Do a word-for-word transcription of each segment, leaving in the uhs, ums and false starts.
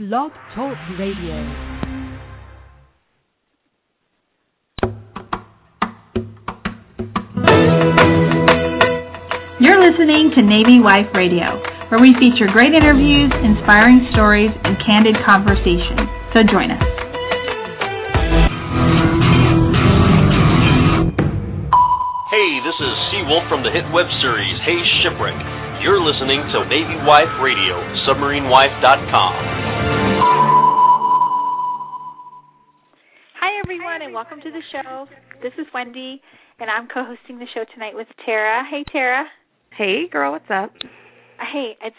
Blog Talk Radio. You're listening to Navy Wife Radio, where we feature great interviews, inspiring stories, and candid conversations. So join us. Hey, this is Seawolf from the hit web series, Hey Shipwreck. You're listening to Navy Wife Radio, submarine wife dot com. Hi, everyone, and welcome to the show. This is Wendy, and I'm co-hosting the show tonight with Tara. Hey, Tara. Hey, girl, what's up? Hey, it's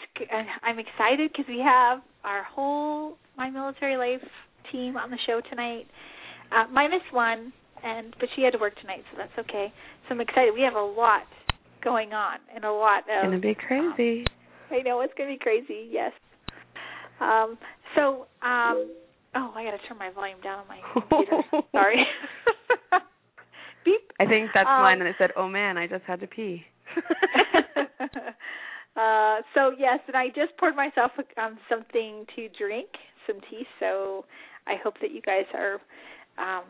I'm excited because we have our whole My Military Life team on the show tonight, uh, minus one, and but she had to work tonight, so that's okay. So I'm excited. We have a lot going on and a lot of... It's going to be crazy. Um, I know, it's going to be crazy, yes. Um, so, um, oh, I got to turn my volume down on my computer. Sorry. Beep. I think that's the um, line that I said, oh, man, I just had to pee. uh, so yes, and I just poured myself um, something to drink, some tea. So I hope that you guys are um,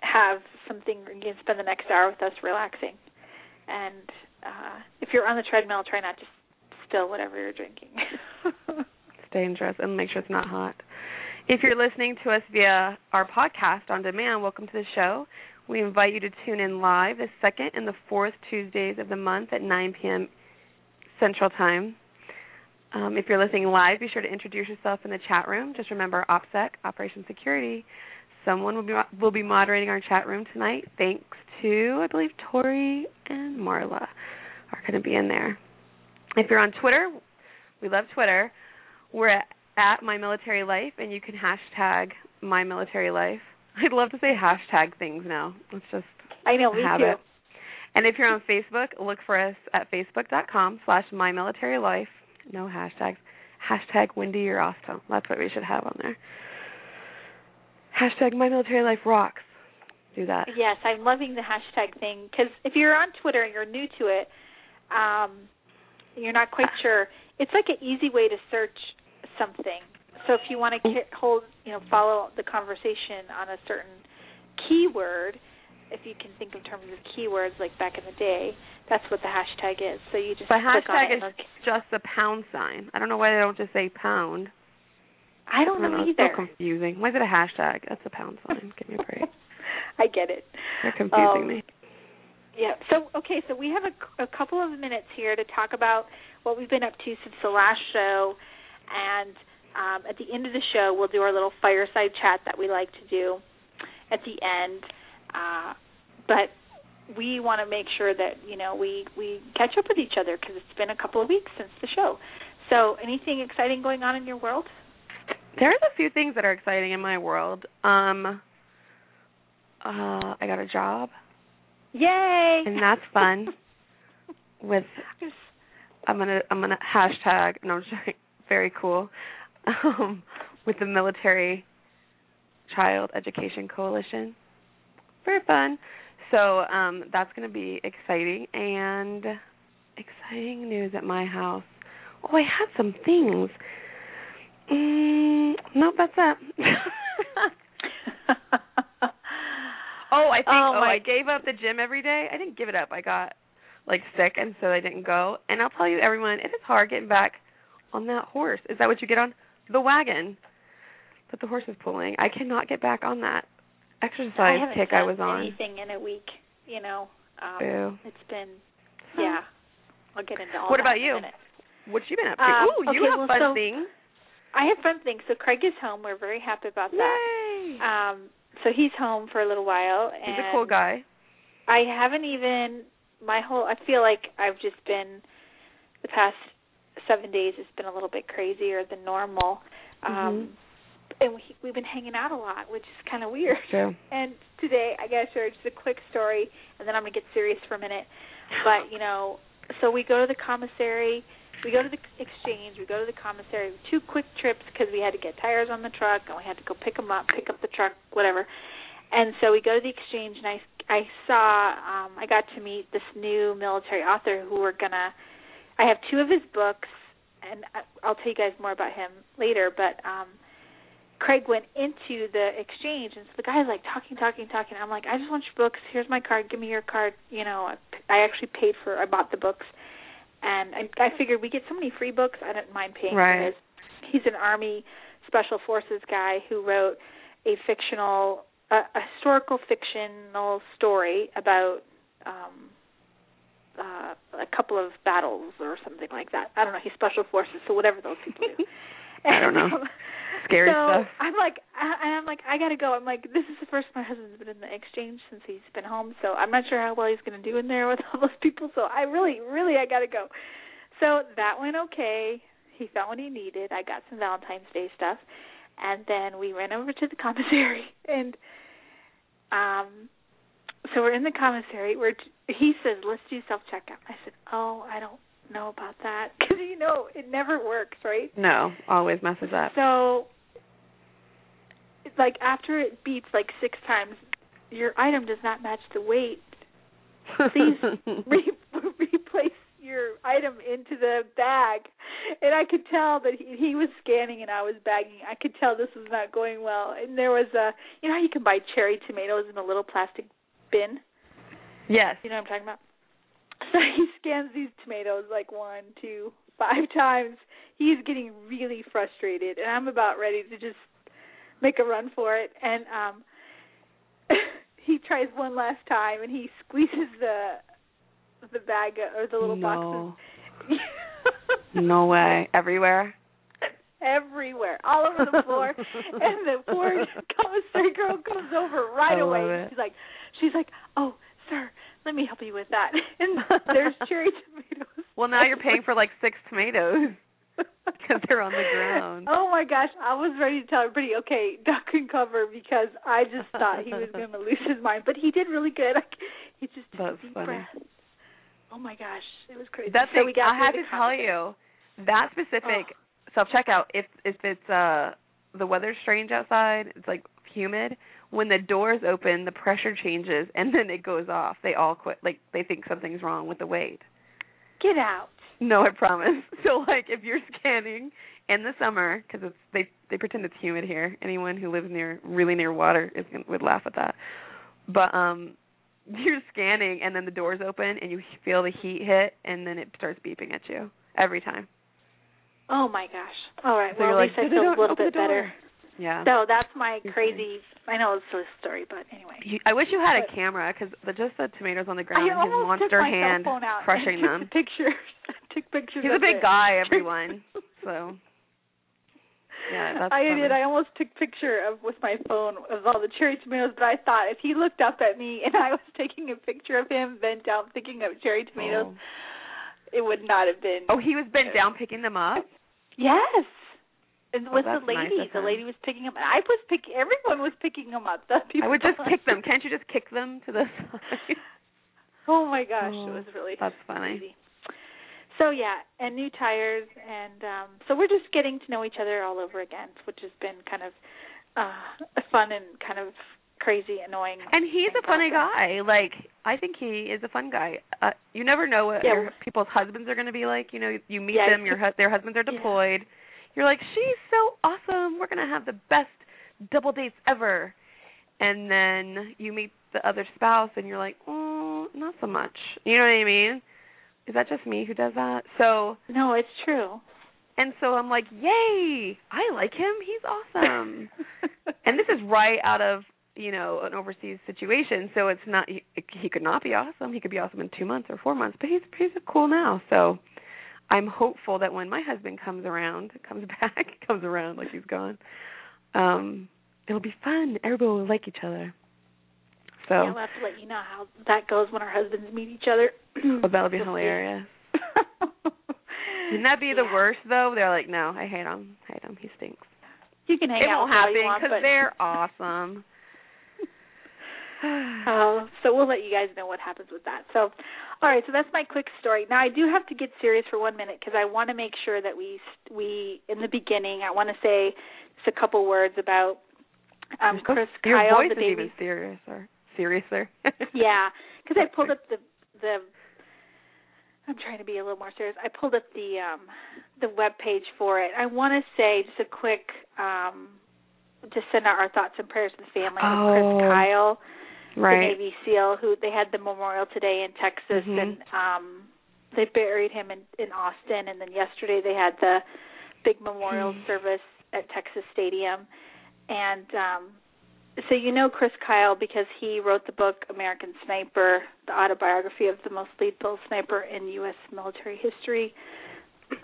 have something you can spend the next hour with us relaxing. And uh, if you're on the treadmill, try not to spill whatever you're drinking. It's dangerous, and make sure it's not hot. If you're listening to us via our podcast on demand, welcome to the show. We invite you to tune in live the second and the fourth Tuesdays of the month at nine p.m. Central Time. Um, if you're listening live, be sure to introduce yourself in the chat room. Just remember OPSEC, Operation Security. Someone will be will be moderating our chat room tonight, thanks to, I believe, Tori and Marla are going to be in there. If you're on Twitter, we love Twitter. We're at, at My Military Life, and you can hashtag My Military Life. I'd love to say hashtag things now. Let's just I know, we have too. It. And if you're on Facebook, look for us at facebook.com slash my military life. No hashtags. Hashtag Wendy, you're awesome. That's what we should have on there. Hashtag my military life rocks. Do that. Yes, I'm loving the hashtag thing because if you're on Twitter and you're new to it, um, you're not quite sure. It's like an easy way to search something. So if you want to hold, you know, follow the conversation on a certain keyword, if you can think in terms of keywords like back in the day, that's what the hashtag is. So you just but click hashtag on it. Is and just a pound sign. I don't know why they don't just say pound. I don't, I don't know, know either. It's so confusing. Why is it a hashtag? That's a pound sign. Give me a break. I get it. They're confusing um, me. Yeah. So okay. So we have a, a couple of minutes here to talk about what we've been up to since the last show, and. Um, at the end of the show, we'll do our little fireside chat that we like to do at the end. Uh, but we want to make sure that, you know, we, we catch up with each other because it's been a couple of weeks since the show. So anything exciting going on in your world? There's a few things that are exciting in my world. Um, uh, I got a job. Yay! And that's fun. With I'm gonna I'm gonna hashtag no I'm sorry, very cool. Um, with the Military Child Education Coalition. Very fun. So um, that's going to be exciting and exciting news at my house. Oh, I had some things. Mm, nope, that's it. oh, I think oh, oh, I gave up the gym every day. I didn't give it up. I got, like, sick, and so I didn't go. And I'll tell you, everyone, it is hard getting back on that horse. Is that what you get on? The wagon that the horse is pulling. I cannot get back on that exercise I kick I was on. I haven't done anything in a week, you know. Um, it's been, yeah. I'll get into all what that about you? In a minute. What you been up to? Um, Ooh, okay, you have well, fun so things. I have fun things. So Craig is home. We're very happy about that. Yay. Um, so he's home for a little while. And he's a cool guy. I haven't even, my whole, I feel like I've just been, the past seven days has been a little bit crazier than normal. Um, mm-hmm. And we, we've been hanging out a lot, which is kind of weird. Sure. And today, I got to share just a quick story, and then I'm going to get serious for a minute. But, you know, so we go to the commissary. We go to the exchange. We go to the commissary. Two quick trips because we had to get tires on the truck, and we had to go pick them up, pick up the truck, whatever. And so we go to the exchange, and I, I saw, um, I got to meet this new military author who we're going to, I have two of his books and I'll tell you guys more about him later, but um, Craig went into the exchange, and so the guy's like talking, talking, talking. I'm like, I just want your books. Here's my card. Give me your card. You know, I, I actually paid for, I bought the books, and I, I figured we get so many free books, I didn't mind paying right. for his. He's an Army Special Forces guy who wrote a fictional, a, a historical fictional story about um, uh, a couple of battles or something like that. I don't know. He's Special Forces, so whatever those people do. I don't know. Scary so stuff. I'm like, I, I'm like, I gotta go. I'm like, this is the first my husband's been in the exchange since he's been home, so I'm not sure how well he's gonna do in there with all those people. So I really, really, I gotta go. So that went okay. He found what he needed. I got some Valentine's Day stuff, and then we ran over to the commissary. And um, so we're in the commissary. Where he says, "Let's do self checkout." I said, "Oh, I don't know about that," because you know it never works, right? No, always messes up. So, like after it beeps like six times, your item does not match the weight. Please re- replace your item into the bag. And I could tell that he, he was scanning and I was bagging. I could tell this was not going well. And there was a, you know how you can buy cherry tomatoes in a little plastic bin? Yes. You know what I'm talking about? So he scans these tomatoes like one, two, five times. He's getting really frustrated, and I'm about ready to just make a run for it. And um, he tries one last time, and he squeezes the the bag or the little no. boxes. No way. Everywhere? Everywhere. All over the floor. And the poor commissary girl goes over right away. And she's like, she's like, oh, sir, let me help you with that. And there's cherry tomatoes. Well, now you're paying for like six tomatoes because they're on the ground. Oh, my gosh. I was ready to tell everybody, okay, duck and cover, because I just thought he was going to lose his mind. But he did really good. He just took a deep funny. breath. Oh, my gosh. It was crazy. That's so we got I have to tell you, that specific oh. self-checkout, if, if it's uh, the weather's strange outside, it's, like, humid, when the doors open, the pressure changes, and then it goes off. They all quit. Like, they think something's wrong with the weight. Get out. No, I promise. So, like, if you're scanning in the summer, because they, they pretend it's humid here. Anyone who lives near really near water is would laugh at that. But, um... you're scanning, and then the doors open, and you feel the heat hit, and then it starts beeping at you every time. Oh, my gosh. All right. So well, at least like, I feel a little bit better. Yeah. So that's my crazy – I know it's a story, but anyway. You, I wish you had but, a camera because just the tomatoes on the ground, I his monster hand crushing them. I took pictures. I took pictures He's a big it. guy, everyone, so – Yeah, that's I funny. did. I almost took a picture of with my phone of all the cherry tomatoes, but I thought if he looked up at me and I was taking a picture of him bent down picking up cherry tomatoes, oh. it would not have been. Oh, he was bent down picking them up? Yes. And oh, with the lady. Nice the lady was picking them up. I was pick. Everyone was picking them up. The people I would just pick them. Can't you just kick them to the side? Oh, my gosh. Oh, it was really That's funny. Crazy. So, yeah, and new tires, and um, so we're just getting to know each other all over again, which has been kind of uh, fun and kind of crazy, annoying. And he's a funny guy. Like, I think he is a fun guy. Uh, you never know what yeah. your people's husbands are going to be like. You know, you meet yeah, them, your hu- their husbands are deployed. Yeah. You're like, she's so awesome. We're going to have the best double dates ever. And then you meet the other spouse, and you're like, oh, not so much. You know what I mean? Is that just me who does that? So no, it's true. And so I'm like, yay, I like him. He's awesome. And this is right out of, you know, an overseas situation. So it's not, he, he could not be awesome. He could be awesome in two months or four months, but he's, he's cool now. So I'm hopeful that when my husband comes around, comes back, comes around like he's gone, um, it'll be fun. Everybody will like each other. So yeah, we'll have to let you know how that goes when our husbands meet each other. Oh, that'll be hilarious. Wouldn't that be yeah. the worst, though? They're like, no, I hate him. I hate him. He stinks. You can hang it out with him. It won't happen because but... they're awesome. uh, so we'll let you guys know what happens with that. So, all right, so that's my quick story. Now, I do have to get serious for one minute because I want to make sure that we, we in the beginning, I want to say just a couple words about um, Chris Kyle. Your voice the is even serious, or seriouser. Yeah, because I pulled up the the. I'm trying to be a little more serious. I pulled up the um, the web page for it. I want to say just a quick, um, just send out our thoughts and prayers to the family of oh, Chris Kyle, right. the Navy SEAL, who they had the memorial today in Texas, mm-hmm. and um, they buried him in, in Austin, and then yesterday they had the big memorial mm-hmm. service at Texas Stadium. And um, so you know Chris Kyle because he wrote the book American Sniper, the autobiography of the most lethal sniper in U S military history,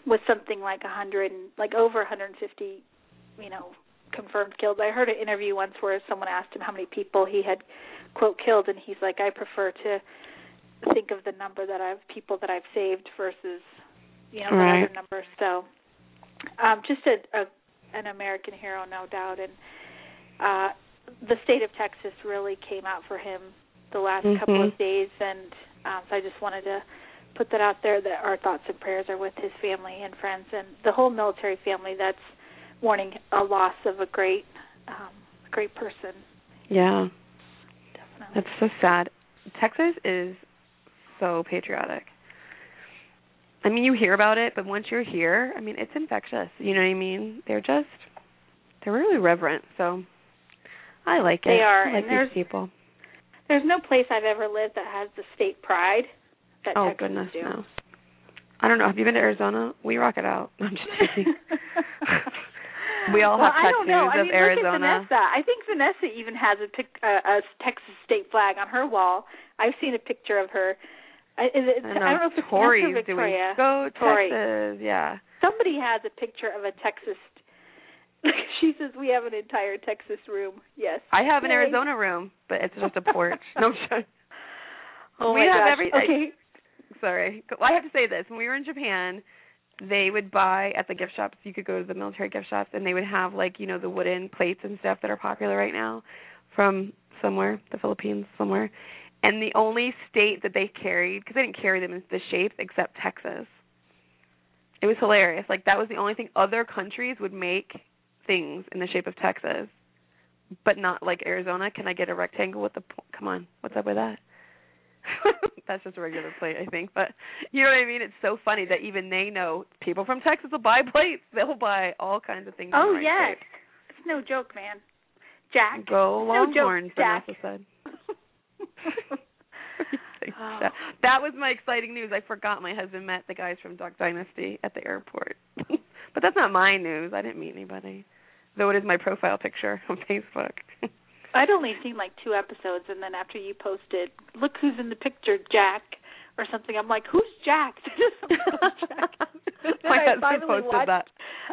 with something like a hundred, like over one hundred fifty, you know, confirmed killed. I heard an interview once where someone asked him how many people he had, quote, killed, and he's like, I prefer to think of the number that I've people that I've saved versus, you know, right. the other number. So um, just a, a an American hero, no doubt, and uh, the state of Texas really came out for him the last mm-hmm. couple of days, and um, so I just wanted to put that out there, that our thoughts and prayers are with his family and friends and the whole military family that's mourning a loss of a great um, great person. Yeah. Definitely. That's so sad. Texas is so patriotic. I mean, you hear about it, but once you're here, I mean, it's infectious. You know what I mean? They're just, they're really reverent. So I like it. They are. I like and there's, these people. There's no place I've ever lived that has the state pride. Oh, Texas goodness, do. No. I don't know. Have you been to Arizona? We rock it out. I'm just kidding. We all well, have tattoos of I mean, Arizona. Look at Vanessa. I think Vanessa even has a, pic, uh, a Texas state flag on her wall. I've seen a picture of her. Is it, I, know. I don't know if it's Tori or Victoria. Go Tori. Texas, yeah. Somebody has a picture of a Texas. She says we have an entire Texas room. Yes. I have okay. an Arizona room, but it's just a porch. No, I'm oh we my have gosh. Every, okay. I, Sorry. Well, I have to say this. When we were in Japan, they would buy at the gift shops. You could go to the military gift shops, and they would have, like, you know, the wooden plates and stuff that are popular right now from somewhere, the Philippines, somewhere. And the only state that they carried, because they didn't carry them in the shapes except Texas. It was hilarious. Like, that was the only thing. Other countries would make things in the shape of Texas, but not like Arizona. Can I get a rectangle with the po- – come on. What's up with that? That's just a regular plate, I think. But you know what I mean? It's so funny that even they know people from Texas will buy plates. They'll buy all kinds of things. Oh, right yes. Plate. It's no joke, man. Jack. Go Longhorns, no Vanessa said. Oh. that, that was my exciting news. I forgot my husband met the guys from Duck Dynasty at the airport. But that's not my news. I didn't meet anybody, though it is my profile picture on Facebook. I'd only seen like two episodes, and then after you posted, look who's in the picture, Jack, or something, I'm like, who's Jack? Jack. My I finally watched that.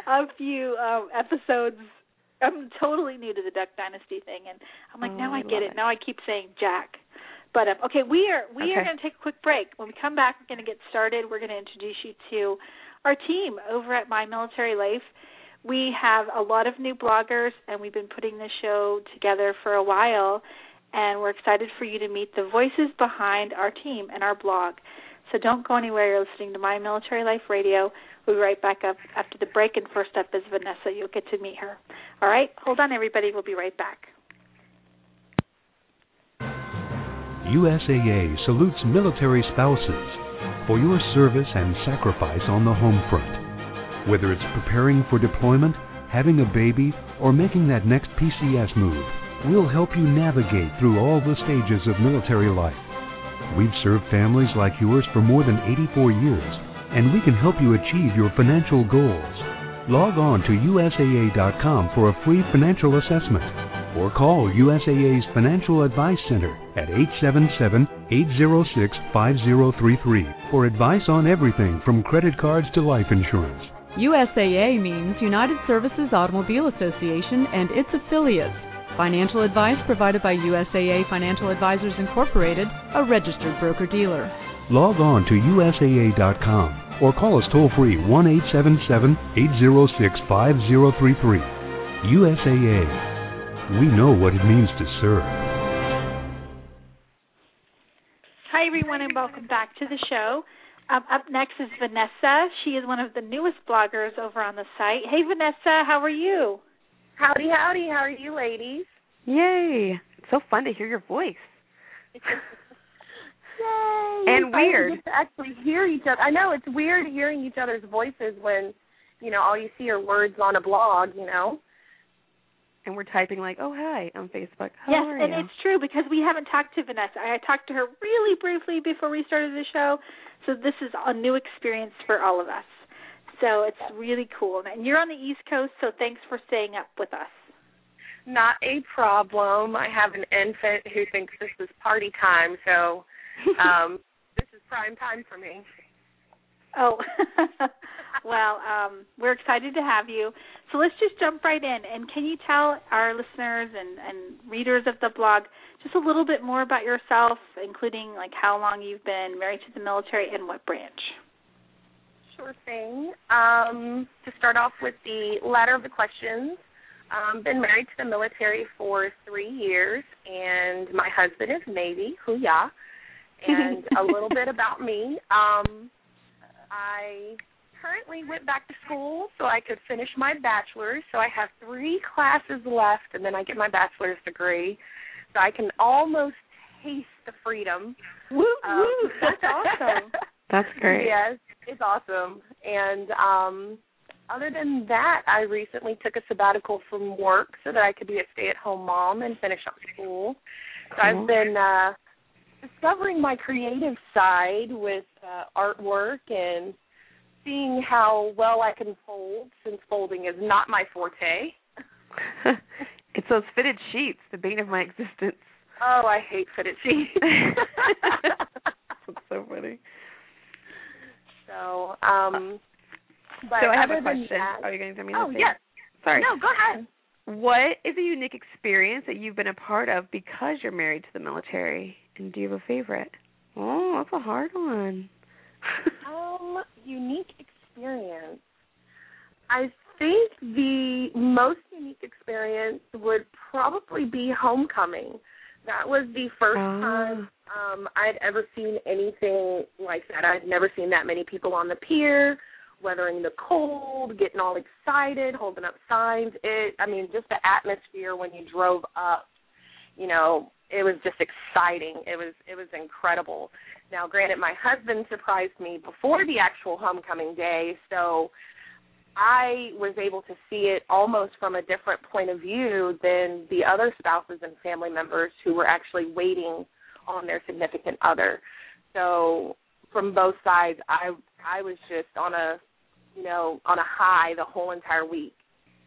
a few um, episodes. I'm totally new to the Duck Dynasty thing, and I'm like, oh, now I, I get it. it. Now I keep saying Jack. But, um, okay, we are we okay. are going to take a quick break. When we come back, we're going to get started. We're going to introduce you to our team over at My Military Life. We have a lot of new bloggers, and we've been putting this show together for a while, and we're excited for you to meet the voices behind our team and our blog. So don't go anywhere. You're listening to My Military Life Radio. We'll be right back up after the break, and first up is Vanessa. You'll get to meet her. All right? Hold on, everybody. We'll be right back. U S A A salutes military spouses for your service and sacrifice on the home front. Whether it's preparing for deployment, having a baby, or making that next P C S move, we'll help you navigate through all the stages of military life. We've served families like yours for more than eighty-four years, and we can help you achieve your financial goals. Log on to U S A A dot com for a free financial assessment, or call U S A A's Financial Advice Center at eight seven seven, eight zero six, five zero three three for advice on everything from credit cards to life insurance. U S A A means United Services Automobile Association and its affiliates. Financial advice provided by U S A A Financial Advisors Incorporated, a registered broker-dealer. Log on to U S A A dot com or call us toll-free one eight seven seven, eight zero six, five zero three three. U S A A. We know what it means to serve. Hi, everyone, and welcome back to the show. Um, up next is Vanessa. She is one of the newest bloggers over on the site. Hey, Vanessa, how are you? Howdy, howdy. How are you, ladies? Yay. It's so fun to hear your voice. Yay. And weird. I get to actually hear each other. I know, it's weird hearing each other's voices when you know, all you see are words on a blog, you know. And we're typing like, oh, hi, on Facebook. How yes, are and you? It's true because we haven't talked to Vanessa. I talked to her really briefly before we started the show, so this is a new experience for all of us. So it's really cool. And you're on the East Coast, so thanks for staying up with us. Not a problem. I have an infant who thinks this is party time, so um, this is prime time for me. Oh, well, um, we're excited to have you. So let's just jump right in. And can you tell our listeners and, and readers of the blog just a little bit more about yourself, including like how long you've been married to the military and what branch? Sure thing. Um, to start off with the latter of the questions, um, been married to the military for three years, and my husband is Navy, hoo-yah, and a little bit about me. Um I currently went back to school so I could finish my bachelor's, so I have three classes left, and then I get my bachelor's degree, so I can almost taste the freedom. Woo, um, woo, that's awesome. That's great. Yes, it's awesome. And um, other than that, I recently took a sabbatical from work so that I could be a stay-at-home mom and finish up school. So cool. I've been... Uh, discovering my creative side with uh, artwork and seeing how well I can fold, since folding is not my forte. It's those fitted sheets, the bane of my existence. Oh, I hate fitted sheets. That's so funny. So, um, but so I have a question. That, Are you going to tell me anything? Oh, yes. Sorry. No, go ahead. What is a unique experience that you've been a part of because you're married to the military? And do you have a favorite? Oh, that's a hard one. um, unique experience. I think the most unique experience would probably be homecoming. That was the first oh. time um, I'd ever seen anything like that. I'd never seen that many people on the pier, weathering the cold, getting all excited, holding up signs. It, I mean, just the atmosphere when you drove up, you know, it was just exciting. It was it was incredible. Now, granted, my husband surprised me before the actual homecoming day, so I was able to see it almost from a different point of view than the other spouses and family members who were actually waiting on their significant other. So from both sides, I I was just on a, you know, on a high the whole entire week.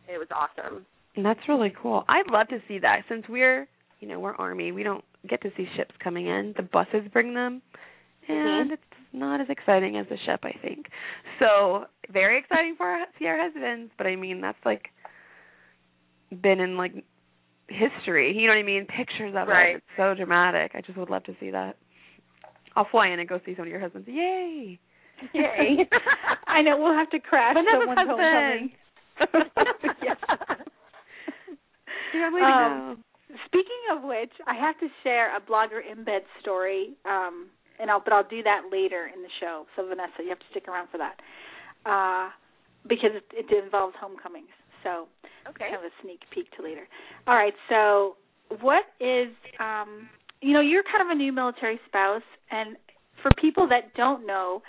It was awesome. And that's really cool. I'd love to see that since we're, you know, we're Army. We don't get to see ships coming in. The buses bring them, and mm-hmm. it's not as exciting as a ship, I think. So very exciting for our, see our husbands, but, I mean, that's, like, been in, like, history. You know what I mean? Pictures of right. it. It's so dramatic. I just would love to see that. I'll fly in and go see some of your husbands. Yay. Yay. I know. We'll have to crash someone's homecoming. Yeah. Yeah, way to um, go. Speaking of which, I have to share a blogger embed story, um, and I'll, but I'll do that later in the show. So, Vanessa, you have to stick around for that uh, because it, it involves homecomings. So okay. Kind of a sneak peek to later. All right, so what is, um, you know, you're kind of a new military spouse, and for people that don't know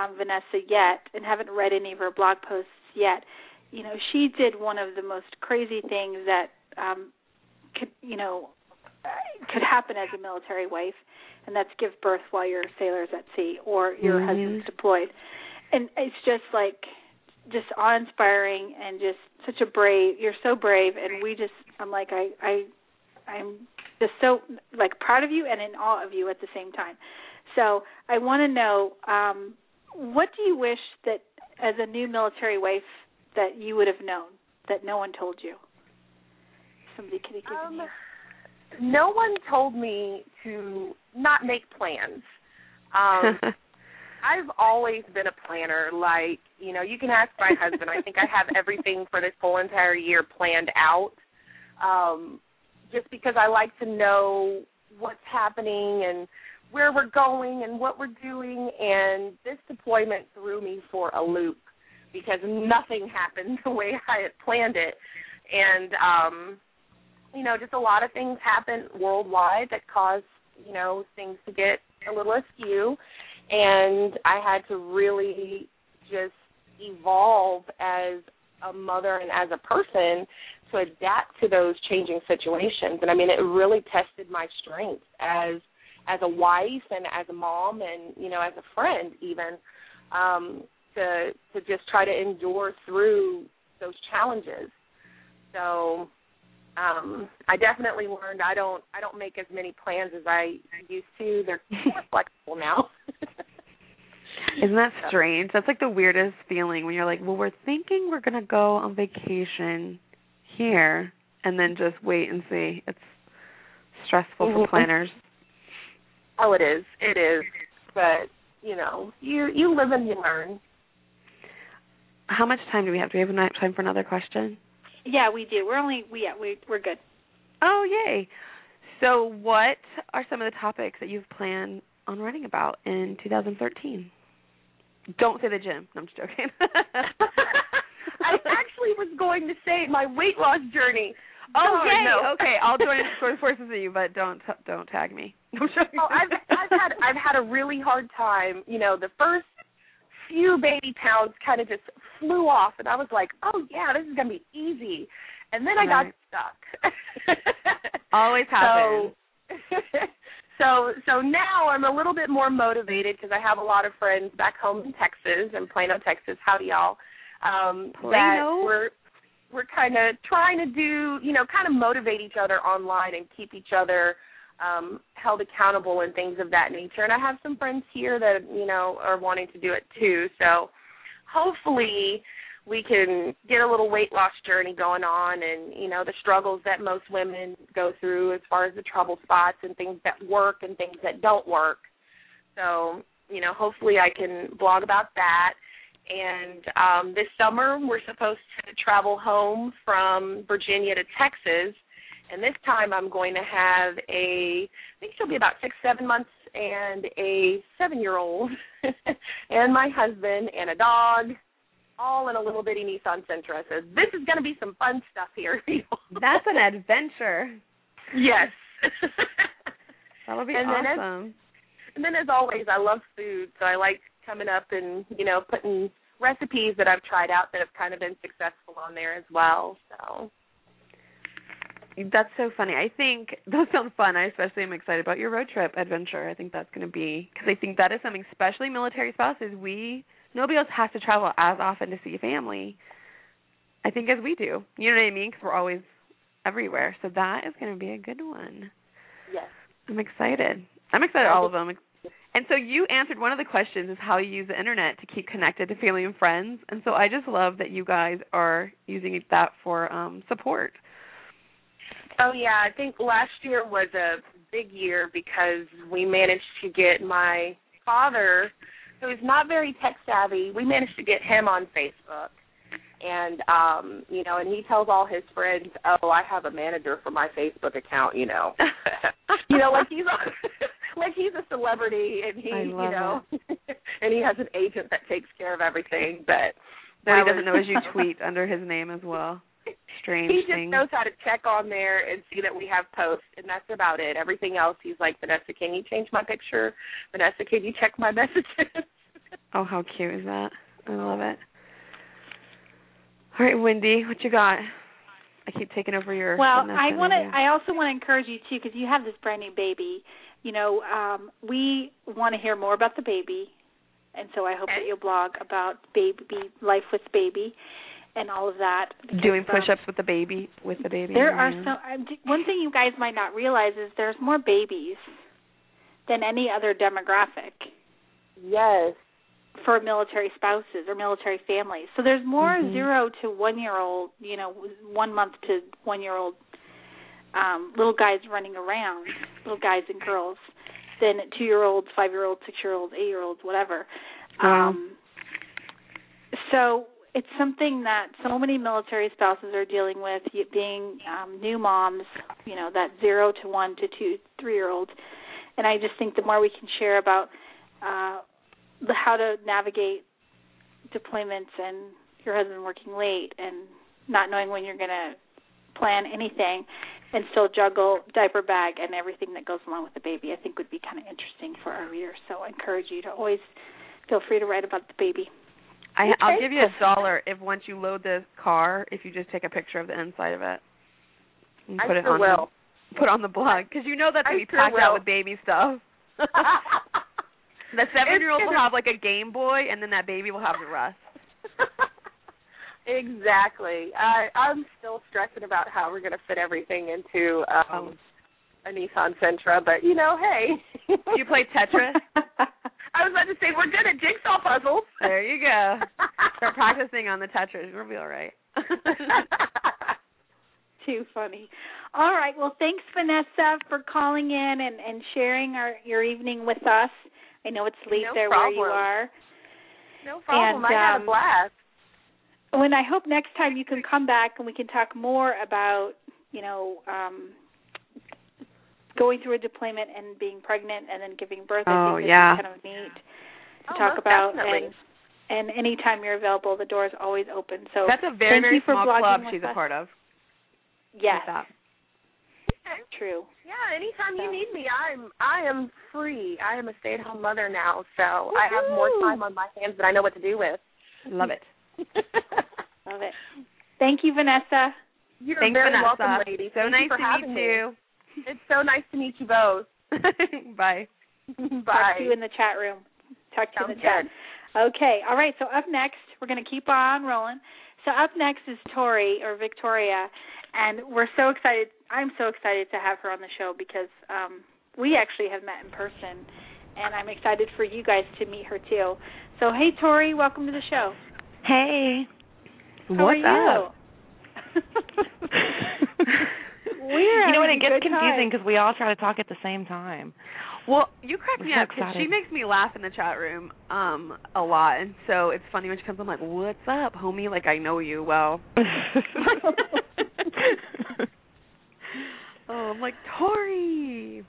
um, Vanessa yet and haven't read any of her blog posts yet, you know, she did one of the most crazy things that um, – could, you know, could happen as a military wife, and that's give birth while your sailor's at sea or your mm-hmm. husband's deployed. And it's just like, just awe-inspiring and just such a brave, you're so brave, and we just, I'm like, I, I, I'm just so, like, proud of you and in awe of you at the same time. So I want to know, um, what do you wish that as a new military wife that you would have known that no one told you? Somebody could have given um, you. No one told me to not make plans. Um, I've always been a planner. Like, you know, you can ask my husband. I think I have everything for this whole entire year planned out um, just because I like to know what's happening and where we're going and what we're doing. And this deployment threw me for a loop because nothing happened the way I had planned it. And, um, you know, just a lot of things happen worldwide that cause, you know, things to get a little askew. And I had to really just evolve as a mother and as a person to adapt to those changing situations. And, I mean, it really tested my strength as as a wife and as a mom and, you know, as a friend even, um, to to just try to endure through those challenges. So um, I definitely learned I don't I don't make as many plans as I used to. They're more flexible now. Isn't that strange? That's like the weirdest feeling when you're like, well, we're thinking we're going to go on vacation here and then just wait and see. It's stressful for planners. Oh, it is. It is. But, you know, you, you live and you learn. How much time do we have? Do we have enough time for another question? Yeah, we do. We're only, we, yeah, we, we're good. Oh, yay. So what are some of the topics that you've planned on writing about in two thousand thirteen? Don't say the gym. No, I'm just joking. I actually was going to say my weight loss journey. Oh, okay. No. Okay, I'll join forces with you, but don't don't tag me. I'm joking. Oh, I've, I've had I've had a really hard time. You know, the first few baby pounds kind of just flew off, and I was like, oh yeah, this is gonna be easy. And then All I got right. stuck. Always happens. So, So so now I'm a little bit more motivated because I have a lot of friends back home in Texas, in Plano, Texas. Howdy, y'all. Um, Plano? That we're we're kind of trying to do, you know, kind of motivate each other online and keep each other um, held accountable and things of that nature. And I have some friends here that, you know, are wanting to do it too. So hopefully we can get a little weight loss journey going on and, you know, the struggles that most women go through as far as the trouble spots and things that work and things that don't work. So, you know, hopefully I can blog about that. And um, this summer we're supposed to travel home from Virginia to Texas. And this time I'm going to have a, I think she'll be about six, seven months, and a seven-year-old and my husband and a dog, all in a little bitty Nissan Sentra. So this is going to be some fun stuff here. That's an adventure. Yes. That'll be and awesome. Then as, and then, as always, I love food, so I like coming up and, you know, putting recipes that I've tried out that have kind of been successful on there as well. So that's so funny. I think those sound fun. I especially am excited about your road trip adventure. I think that's going to be, because I think that is something, especially military spouses, we nobody else has to travel as often to see family, I think, as we do. You know what I mean? Because we're always everywhere. So that is going to be a good one. Yes. I'm excited. I'm excited, all of them. And so you answered one of the questions is how you use the internet to keep connected to family and friends. And so I just love that you guys are using that for um, support. Oh, yeah. I think last year was a big year because we managed to get my father, who's not very tech savvy, we managed to get him on Facebook. And, um, you know, and he tells all his friends, oh, I have a manager for my Facebook account, you know. You know, like he's a, like he's a celebrity and he, you know, and he has an agent that takes care of everything. But what he doesn't know is you tweet under his name as well. Strange He just thing. knows how to check on there and see that we have posts, and that's about it. Everything else, he's like, Vanessa, can you change my picture? Vanessa, can you check my messages? Oh, how cute is that? I love it. All right, Wendy, what you got? I keep taking over your... Well, I want to. I also want to encourage you, too, because you have this brand-new baby. You know, um, we want to hear more about the baby, and so I hope okay. that you'll blog about baby life with baby. And all of that. Because, Doing push-ups um, with the baby. With the baby. There are some. One thing you guys might not realize is there's more babies than any other demographic. Yes. For military spouses or military families, so there's more mm-hmm. zero to one-year-old, you know, one month to one-year-old um, little guys running around, little guys and girls, than two-year-olds, five-year-olds, six-year-olds, eight-year-olds, whatever. Wow. Um, so. It's something that so many military spouses are dealing with, being um, new moms, you know, that zero to one to two, three-year-old. And I just think the more we can share about uh, the, how to navigate deployments and your husband working late and not knowing when you're going to plan anything and still juggle diaper bag and everything that goes along with the baby, I think would be kind of interesting for our readers. So I encourage you to always feel free to write about the baby. I, I'll give you a dollar if once you load the car, if you just take a picture of the inside of it and put I it sure on will. The, put on the blog, because you know that's going to be sure packed will. Out with baby stuff. The seven-year-old will have like a Game Boy, and then that baby will have the rest. Exactly. I, I'm still stressing about how we're going to fit everything into um, um, a Nissan Sentra, but you know, hey. You play Tetris? I was about to say, we're good at jigsaw puzzles. There you go. Start practicing on the Tetris. We'll be all right. Too funny. All right. Well, thanks, Vanessa, for calling in and, and sharing our, your evening with us. I know it's late no there problem. Where you are. No problem. And, um, I had a blast. When I hope next time you can come back and we can talk more about, you know, um, going through a deployment and being pregnant and then giving birth. Oh, I think yeah. It's kind of neat to oh, talk about. Definitely. And and anytime you're available, the door is always open. So that's a very, very small club she's a part of. Yes. Okay. True. Yeah, anytime so. You need me, I'm I am free. I am a stay-at-home mother now, so Woo-hoo! I have more time on my hands than I know what to do with. Love it. Love it. Thank you, Vanessa. You're Thanks, very Vanessa. Welcome, lady. So Thank nice you for to meet you. Me. It's so nice to meet you both. Bye. Bye. Talk to you in the chat room. Talk to Sounds you in the good. Chat. Okay. All right. So up next, we're going to keep on rolling. So up next is Tori or Victoria, and we're so excited. I'm so excited to have her on the show because um, we actually have met in person, and I'm excited for you guys to meet her too. So hey, Tori, welcome to the show. Hey, How what's are you? Up? We're you know what? It gets confusing because we all try to talk at the same time. Well, you crack We're me so up because she makes me laugh in the chat room um, a lot, and so it's funny when she comes. I'm like, "What's up, homie? Like I know you well." Oh, I'm like Tori.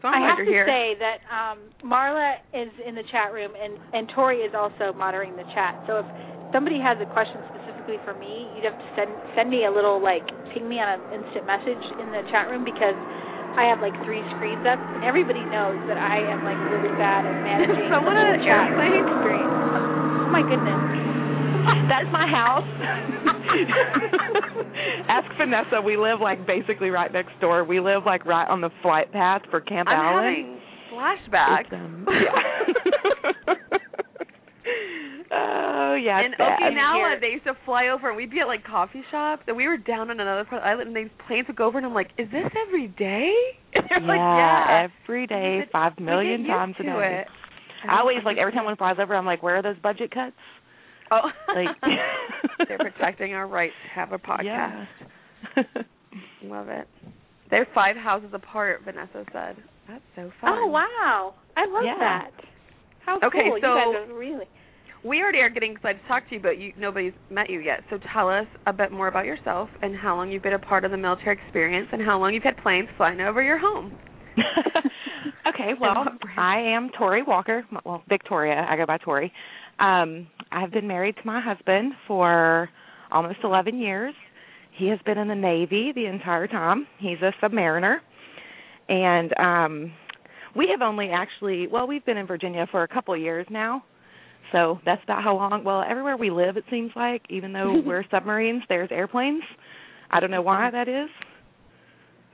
So I have to here. Say that um, Marla is in the chat room, and, and Tori is also moderating the chat. So if somebody has a question specifically for me, you'd have to send send me a little, like, ping me on an instant message in the chat room because I have, like, three screens up, and everybody knows that I am, like, really bad at managing the whole chat room screen. Oh, my goodness. That's my house. Ask Vanessa. We live, like, basically right next door. We live, like, right on the flight path for Camp I'm Allen. I'm having flashbacks. Um, yeah. Oh, yeah, it's in bad. Okinawa, they used to fly over, and we'd be at, like, coffee shops, and we were down on another part of the island, and these planes would go over, and I'm like, is this every day? And they're yeah, like, yeah. every day, it's, five million times a day. I always, like, every time one flies over, I'm like, where are those budget cuts? Oh, like, they're protecting our rights to have a podcast. Yeah. Love it. They're five houses apart, Vanessa said. That's so fun. Oh, wow. I love yeah. that. How okay, cool. So you guys are really. We already are getting excited to talk to you, but you, nobody's met you yet. So tell us a bit more about yourself and how long you've been a part of the military experience and how long you've had planes flying over your home. Okay, well, I am Tori Walker. Well, Victoria. I go by Tori. Um, I've been married to my husband for almost eleven years. He has been in the Navy the entire time. He's a submariner. And um, we have only actually, well, we've been in Virginia for a couple of years now. So that's about how long, well, everywhere we live, it seems like, even though we're submarines, there's airplanes. I don't know why that is.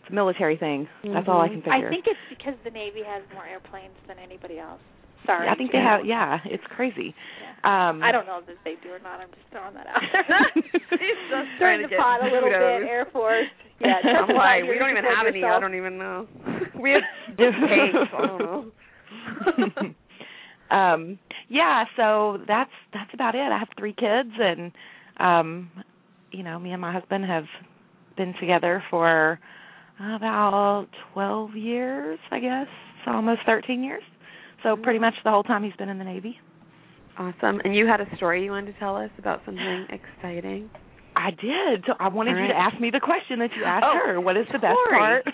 It's a military thing. Mm-hmm. That's all I can figure. I think it's because the Navy has more airplanes than anybody else. Sorry. I think they have, yeah, it's crazy. Yeah. Um, I don't know if they do or not. I'm just throwing that out there. Just trying to the pot a little bit, Air Force. Yeah, why? We don't even have yourself. Any. I don't even know. We have just cakes. I don't know. um, yeah, so that's, that's about it. I have three kids, and, um, you know, me and my husband have been together for about twelve years, I guess, so almost thirteen years. So pretty much the whole time he's been in the Navy. Awesome. And you had a story you wanted to tell us about something exciting? I did. So I wanted right. you to ask me the question that you asked oh, her. What is the Tori, best part?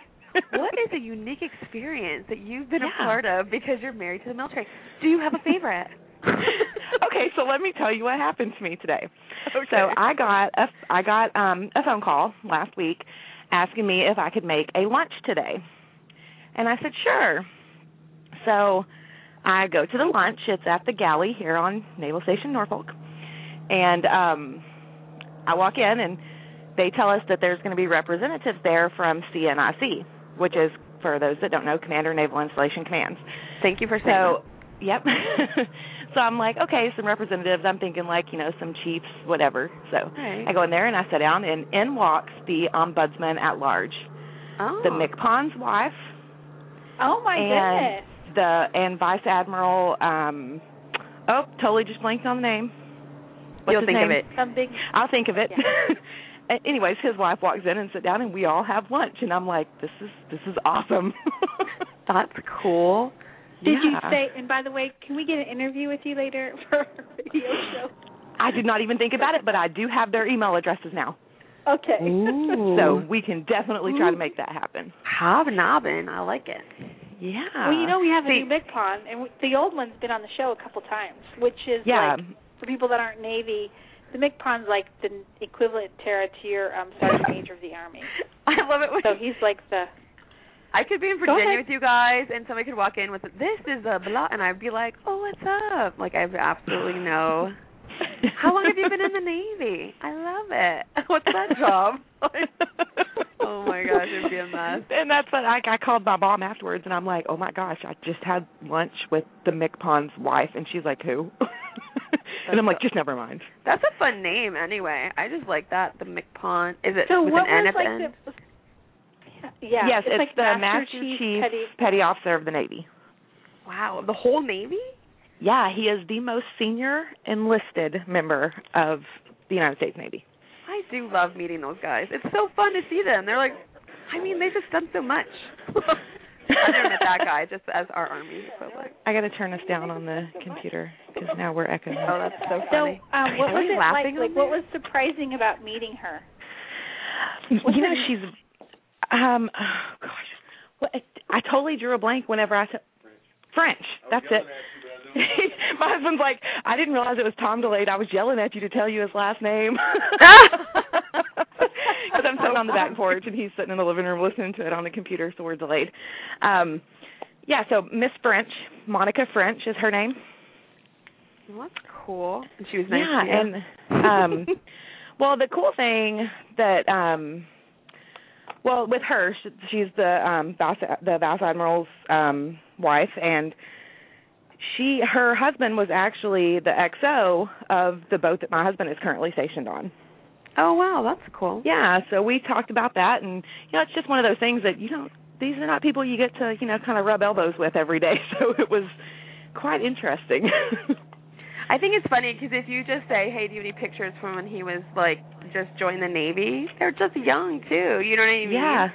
What is a unique experience that you've been yeah. a part of because you're married to the military? Do you have a favorite? Okay, so let me tell you what happened to me today. Okay. So I got a, I got um, a phone call last week asking me if I could make a lunch today. And I said, sure. So I go to the lunch. It's at the galley here on Naval Station Norfolk. And um, I walk in, and they tell us that there's going to be representatives there from C N I C, which is, for those that don't know, Commander Naval Installation Commands. Thank you for saying so, that. Yep. So I'm like, okay, some representatives. I'm thinking like, you know, some chiefs, whatever. So right. I go in there, and I sit down, and in walks the ombudsman at large, oh. the MCPON's wife. Oh, my and goodness. The, and Vice Admiral, um, oh, totally just blanked on the name. What's You'll think name? Of it. Some big... I'll think of it. Yeah. Anyways, his wife walks in and sits down, and we all have lunch. And I'm like, this is this is awesome. That's cool. Did yeah. you say, and by the way, can we get an interview with you later for our radio show? I did not even think about it, but I do have their email addresses now. Okay. Ooh. So we can definitely try Ooh. To make that happen. Hobnobbing. I like it. Yeah. Well, you know, we have See, a new MCPON, and we, the old one's been on the show a couple times, which is yeah. like... For people that aren't Navy, the MCPON's like the equivalent Tara to your um, Sergeant Major of the Army. I love it. So he's like the... I could be in Virginia with you guys, and somebody could walk in with, this is a blah, and I'd be like, oh, what's up? Like, I have absolutely no... How long have you been in the Navy? I love it. What's that job? Oh, my gosh, it'd be a mess. And that's what I, I called my mom afterwards, and I'm like, oh, my gosh, I just had lunch with the MCPON's wife, and she's like, who? And I'm like, just never mind. That's a fun name, anyway. I just like that. The MCPON. Is it so with what an N at like the end? The, yeah. Yes, it's, it's like the Master Chief, Chief Petty, Petty Officer of the Navy. Wow, the whole Navy? Yeah, he is the most senior enlisted member of the United States Navy. I do love meeting those guys. It's so fun to see them. They're like, I mean, they've just done so much. I don't know that guy, just as our Army equivalent. I got to turn this down on the computer because now we're echoing. Oh, that's so funny. So, um, what was it like? Like, what was surprising about meeting her? What's you know, she's, um, oh gosh, what, I totally drew a blank whenever I said French. That's it. My husband's like, I didn't realize it was Tom Delayed. I was yelling at you to tell you his last name. Because I'm sitting on the back porch, and he's sitting in the living room listening to it on the computer, so we're delayed. Um, yeah, so Miss French, Monica French is her name. Well, that's cool. And she was nice yeah, to you. And, um, well, the cool thing that, um, well, with her, she's the um, Vice, the Vice Admiral's um, wife, and she, her husband was actually the X O of the boat that my husband is currently stationed on. Oh, wow, that's cool. Yeah, so we talked about that, and, you know, it's just one of those things that, you know, these are not people you get to, you know, kind of rub elbows with every day, so it was quite interesting. I think it's funny because if you just say, hey, do you have any pictures from when he was, like, just joined the Navy, they're just young, too, you know what I mean? Yeah.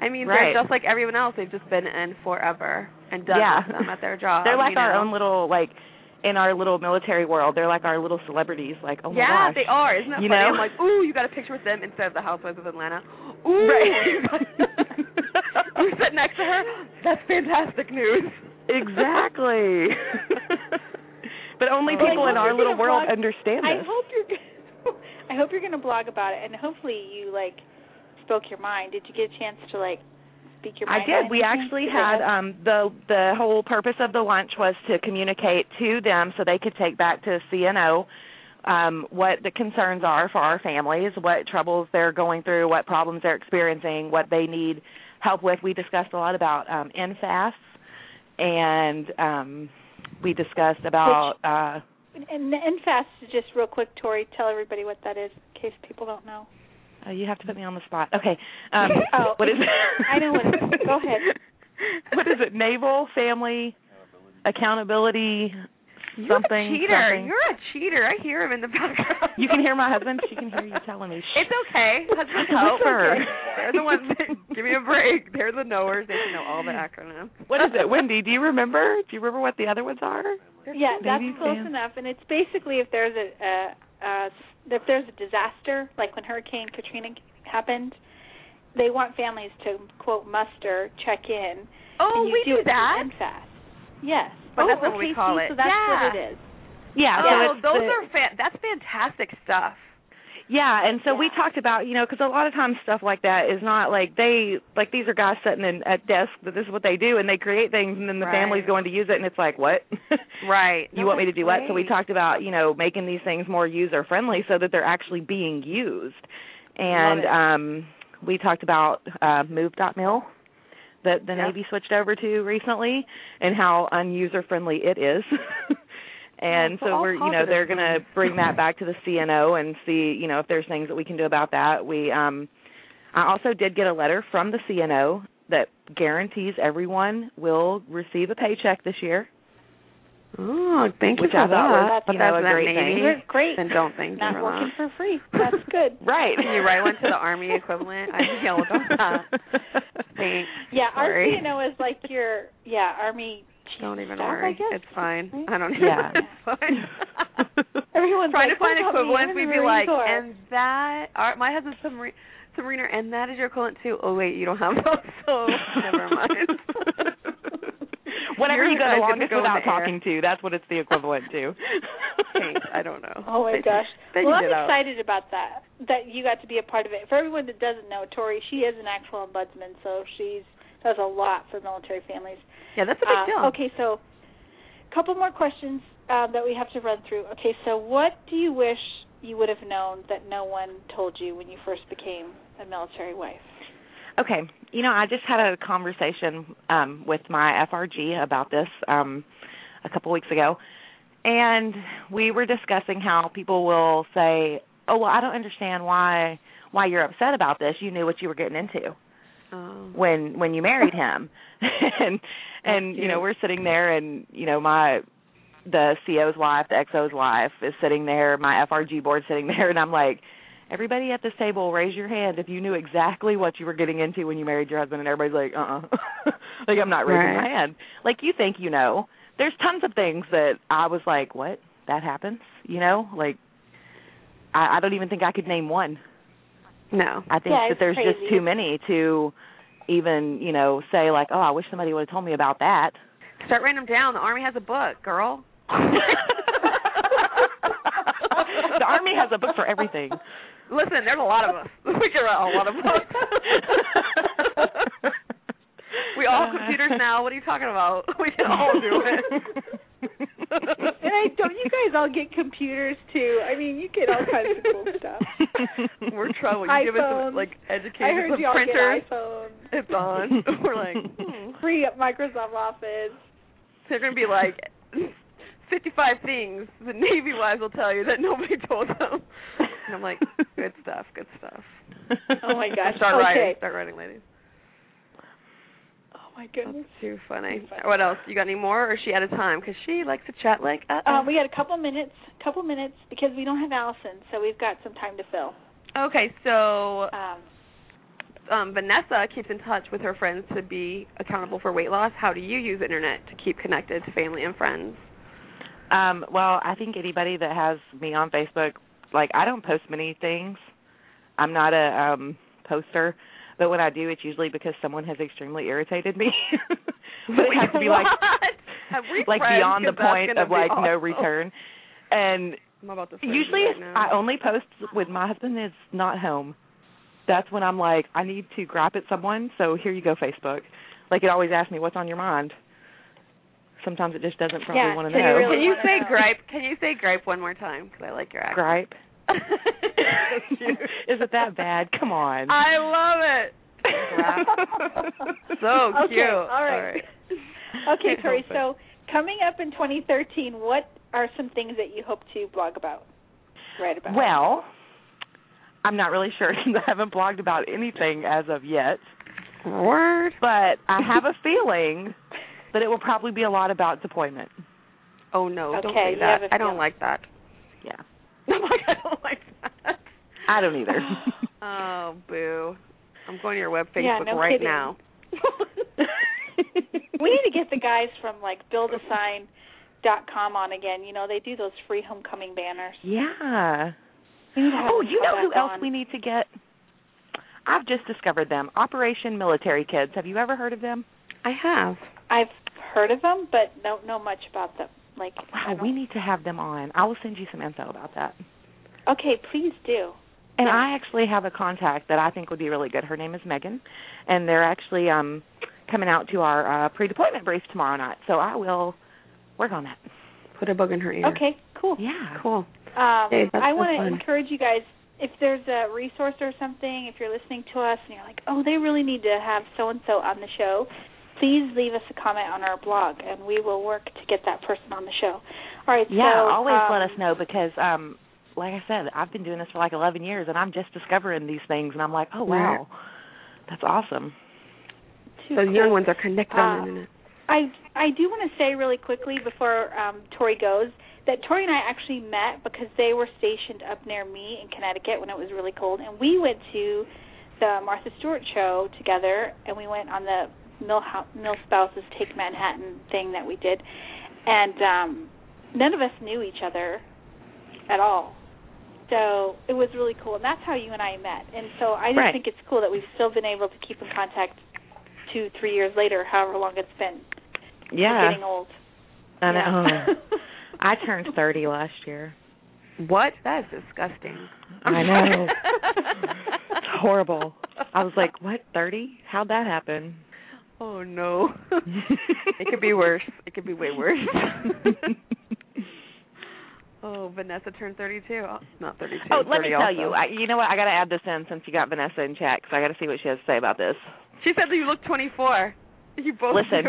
I mean, right. They're just like everyone else. They've just been in forever and done yeah. with them at their job. They're like our know? Own little, like, in our little military world, they're like our little celebrities. Like, oh, my yeah, gosh. Yeah, they are. Isn't that you funny? Know? I'm like, ooh, you got a picture with them instead of the Housewives of Atlanta. Ooh. Right. We sit next to her. That's fantastic news. Exactly. But only well, people in our little world blog, understand I this. Hope you're, I hope you're going to blog about it, and hopefully you, like, spoke your mind. Did you get a chance to, like, speak your mind? I did. We actually had um, the the whole purpose of the lunch was to communicate to them so they could take back to C N O um, what the concerns are for our families, what troubles they're going through, what problems they're experiencing, what they need help with. We discussed a lot about um, N F A S, and um, we discussed about... Which, uh, and N F A S, just real quick, Tori, tell everybody what that is in case people don't know. Oh, you have to put me on the spot. Okay. Um, oh, what is it? I know what it is. Go ahead. What is it? Naval, family, accountability, something. You're a cheater. Something. You're a cheater. I hear him in the background. You can hear my husband. She can hear you telling me. It's okay. Husband, help her. Okay. They're the ones that give me a break. They're the knowers. They can know all the acronyms. What is it? Wendy, do you remember? Do you remember what the other ones are? Yeah, that's close enough. And it's basically if there's a... Uh, Uh, if there's a disaster, like when Hurricane Katrina happened, they want families to, quote, muster, check in. Oh, we do, do that? N F A S. Yes. But oh, that's what we call it. So that's yeah. what it is. Yeah. Oh, yeah. Those the, are fa- that's fantastic stuff. Yeah, and so yeah. we talked about, you know, because a lot of times stuff like that is not like they, like these are guys sitting in, at desks, but this is what they do, and they create things, and then the right. family's going to use it, and it's like, what? Right. You no, want me to do great. What? So we talked about, you know, making these things more user-friendly so that they're actually being used. And um, we talked about uh, Move.mil that the yep. Navy switched over to recently and how unuser-friendly it is. And so, so we're, you know, they're going to bring that back to the C N O and see, you know, if there's things that we can do about that. We, um, I also did get a letter from the C N O that guarantees everyone will receive a paycheck this year. Oh, thank you Which for I that. Was, but you know, that's a that great Navy. Thing. Great. And don't think not you're working wrong. For free. That's good. Right. Can you write one to the Army equivalent? I yell about that. Thanks. Yeah, Sorry. Our C N O is like your, yeah, Army. Don't even That's worry. It's fine. Right? I don't even yeah. It's fine. Everyone's trying like, to find equivalents. We'd be like, course. And that, our, my husband's submarine, submariner, and that is your equivalent too. Oh, wait, you don't have those, so never mind. Whenever you go the longest go without talking to, that's what it's the equivalent to. Thanks. I don't know. Oh, my they, gosh. They well, I'm excited out. About that, that you got to be a part of it. For everyone that doesn't know, Tori, she is an actual ombudsman, so she's does a lot for military families. Yeah, that's a big deal. Uh, okay, so a couple more questions um, that we have to run through. Okay, so what do you wish you would have known that no one told you when you first became a military wife? Okay, you know, I just had a conversation um, with my F R G about this um, a couple weeks ago, and we were discussing how people will say, oh, well, I don't understand why why you're upset about this. You knew what you were getting into. When when you married him, and and you know we're sitting there, and you know my the C O's wife, the X O's wife is sitting there, my F R G board's sitting there, and I'm like, everybody at this table, raise your hand if you knew exactly what you were getting into when you married your husband, and everybody's like, uh, uh-uh. Like I'm not raising right. my hand. Like you think you know. There's tons of things that I was like, what? That happens, you know? Like I, I don't even think I could name one. No. I think yeah, that there's crazy. Just too many to even, you know, say, like, oh, I wish somebody would have told me about that. Start writing them down. The Army has a book, girl. The Army has a book for everything. Listen, there's a lot of us. We can write a lot of books. We all have computers now. What are you talking about? We can all do it. And I don't you guys all get computers too? I mean, you get all kinds of cool stuff. We're trouble. You iPhones. Give us some, like education printers. It's on. We're like hmm. free up Microsoft Office. They're gonna be like fifty-five things the Navy wives will tell you that nobody told them. And I'm like, good stuff, good stuff. Oh my gosh! Start okay. writing. Start writing, ladies. Oh, my goodness. That's too funny. Too funny. What else? You got any more, or is she out of time? Because she likes to chat like us. Uh, we got a couple minutes, couple minutes, because we don't have Allison, so we've got some time to fill. Okay, so um, um, Vanessa keeps in touch with her friends to be accountable for weight loss. How do you use Internet to keep connected to family and friends? Um, well, I think anybody that has me on Facebook, like I don't post many things. I'm not a um, poster. But when I do, it's usually because someone has extremely irritated me. But it has to be like, like beyond the point of like awful. No return. And usually right I only post when my husband is not home. That's when I'm like, I need to gripe at someone, so here you go, Facebook. Like it always asks me, what's on your mind? Sometimes it just doesn't probably yeah, want to know. You really can you say know. Gripe? Can you say gripe one more time? Because I like your accent. Gripe. Is it that bad? Come on. I love it. So cute. Okay, all right. All right. Okay, Tori, so coming up in twenty thirteen, what are some things that you hope to blog about, write about? Well, I'm not really sure since I haven't blogged about anything as of yet. Word. But I have a feeling that it will probably be a lot about deployment. Oh, no, okay, don't say that. I don't like that. Yeah. I'm like, I don't like that. I don't either. Oh, boo. I'm going to your web Facebook yeah, no right kidding. Now. We need to get the guys from, like, build a sign dot com on again. You know, they do those free homecoming banners. Yeah. Oh, you know who else on. We need to get? I've just discovered them. Operation Military Kids. Have you ever heard of them? I have. I've heard of them, but don't know much about them. Like, wow, we need to have them on. I will send you some info about that. Okay, please do. And I actually have a contact that I think would be really good. Her name is Megan, and they're actually um, coming out to our uh, pre-deployment brief tomorrow night. So I will work on that. Put a bug in her ear. Okay, cool. Yeah. Cool. Um, hey, I want to encourage you guys, if there's a resource or something, if you're listening to us and you're like, oh, they really need to have so-and-so on the show, please leave us a comment on our blog, and we will work to get that person on the show. All right. Yeah, so, always um, let us know because um, – like I said, I've been doing this for like eleven years, and I'm just discovering these things, and I'm like, oh, wow, that's awesome. Those young ones are connected uh, on the internet. I, I do want to say really quickly before um, Tori goes that Tori and I actually met because they were stationed up near me in Connecticut when it was really cold, and we went to the Martha Stewart show together, and we went on the Mill Spouses Take Manhattan thing that we did, and um, none of us knew each other at all. So it was really cool, and that's how you and I met. And so I just right. think it's cool that we've still been able to keep in contact two, three years later, however long it's been. Yeah. We're getting old. I know. Yeah. I turned thirty last year. What? That is disgusting. I know. It's horrible. I was like, what, thirty? How'd that happen? Oh, no. It could be worse. It could be way worse. Oh, Vanessa turned thirty-two. Oh, not thirty-two. Oh, let me tell also. you. I, you know what? I got to add this in since you got Vanessa in chat, because I got to see what she has to say about this. She said that you look twenty-four. You both Listen,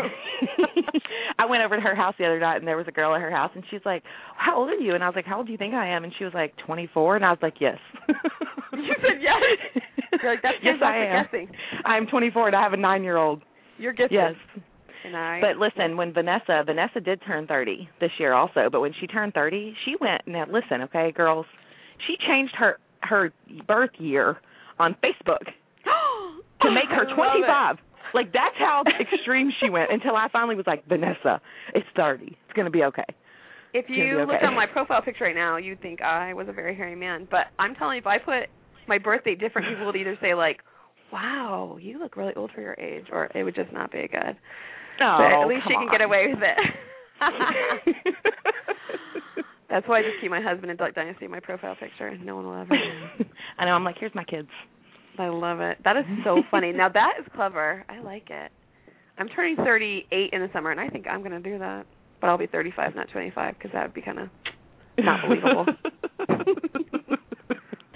I went over to her house the other night, and there was a girl at her house, and she's like, how old are you? And I was like, how old do you think I am? And she was like, twenty-four. And I was like, yes. You said yes? You're like, that's yes, I am. Guessing. I'm twenty-four, and I have a nine-year-old. You're guessing. Yes. I, but listen, when Vanessa, Vanessa did turn thirty this year also, but when she turned thirty, she went, now listen, okay, girls, she changed her, her birth year on Facebook to make her twenty-five. It. Like, that's how extreme she went until I finally was like, Vanessa, it's thirty. It's going to be okay. If you okay. look on my profile picture right now, you'd think I was a very hairy man. But I'm telling you, if I put my birthday different, people would either say, like, wow, you look really old for your age, or it would just not be good. Oh, but at least she can on. get away with it. That's why I just keep my husband in Duck Dynasty in my profile picture. No one will ever know. I know. I'm like, here's my kids. I love it. That is so funny. Now, that is clever. I like it. I'm turning thirty-eight in the summer, and I think I'm going to do that. But I'll be thirty-five, not twenty-five, because that would be kind of not believable.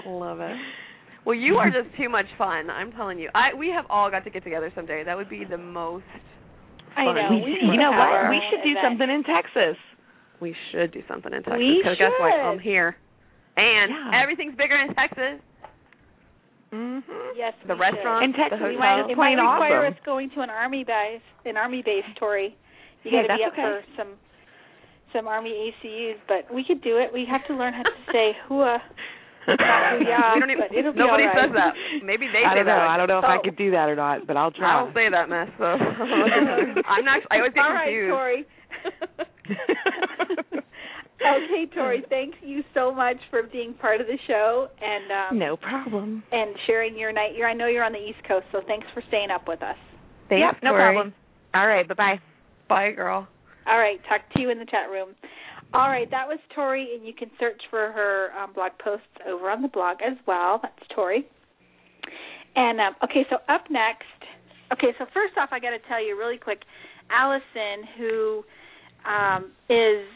Love it. Well, you are just too much fun. I'm telling you. I We have all got to get together someday. That would be the most... I know. We, you know what? We should do event. something in Texas. We should do something in Texas. Because guess what? I'm here. And yeah. everything's bigger in Texas. Mm-hmm. Yes, The restaurant, in Texas, the hotel. Might, it might require awesome. us going to an Army base, an Army base, Tori. You hey, got to be up okay. for some some Army A C Us. But we could do it. We have to learn how to say hooah. Yeah, we don't even, it'll be nobody right. says that. Maybe they I say don't know, that. I don't know if oh. I could do that or not, but I'll try. I don't say that mess, though. So. I'm not. I always get All confused. All right, Tori. Okay, Tori, thank you so much for being part of the show. and um, No problem. And sharing your night. I know you're on the East Coast, so thanks for staying up with us. Thanks, yep, no Tori. problem. All right, bye-bye. Bye, girl. All right, talk to you in the chat room. All right, that was Tori, and you can search for her um, blog posts over on the blog as well. That's Tori. And, um, okay, so up next, okay, so first off, I got to tell you really quick, Allison, who um, is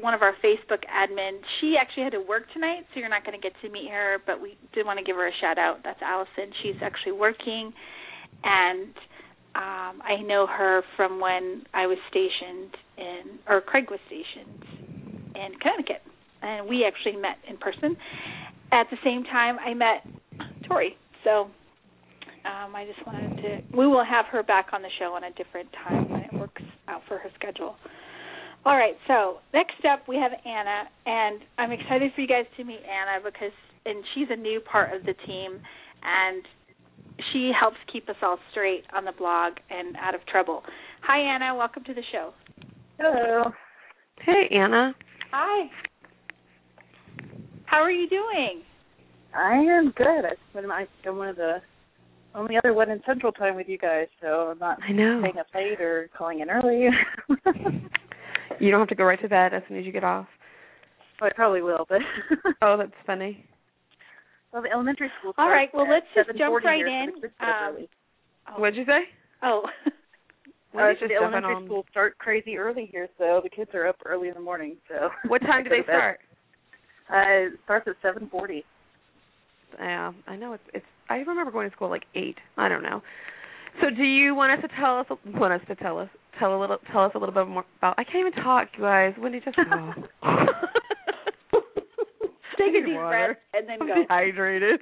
one of our Facebook admin, she actually had to work tonight, so you're not going to get to meet her, but we did want to give her a shout-out. That's Allison. She's actually working, and um, I know her from when I was stationed in, or Craig was stationed in Connecticut, and we actually met in person. At the same time, I met Tori, so um, I just wanted to, we will have her back on the show on a different time when it works out for her schedule. All right, so next up we have Anna, and I'm excited for you guys to meet Anna because, and she's a new part of the team, and she helps keep us all straight on the blog and out of trouble. Hi, Anna. Welcome to the show. Hello. Hey, Anna. Hi. How are you doing? I am good. I've been one of the only other one in Central Time with you guys, so I'm not I know. staying up late or calling in early. You don't have to go right to bed as soon as you get off. Well, I probably will, but... Oh, that's funny. Well, the elementary school. All right. Well, let's just jump right in. Um, oh. What'd you say? Oh. Well, it's just the elementary on. School start crazy early here, so the kids are up early in the morning. So what time do they start? Uh, it starts at seven forty. Yeah, I know it's it's. I remember going to school at like eight. I don't know. So do you want us to tell us want us to tell us tell a little tell us a little bit more about? I can't even talk, you guys. When do you just oh. take a deep water. breath and then go I'm dehydrated.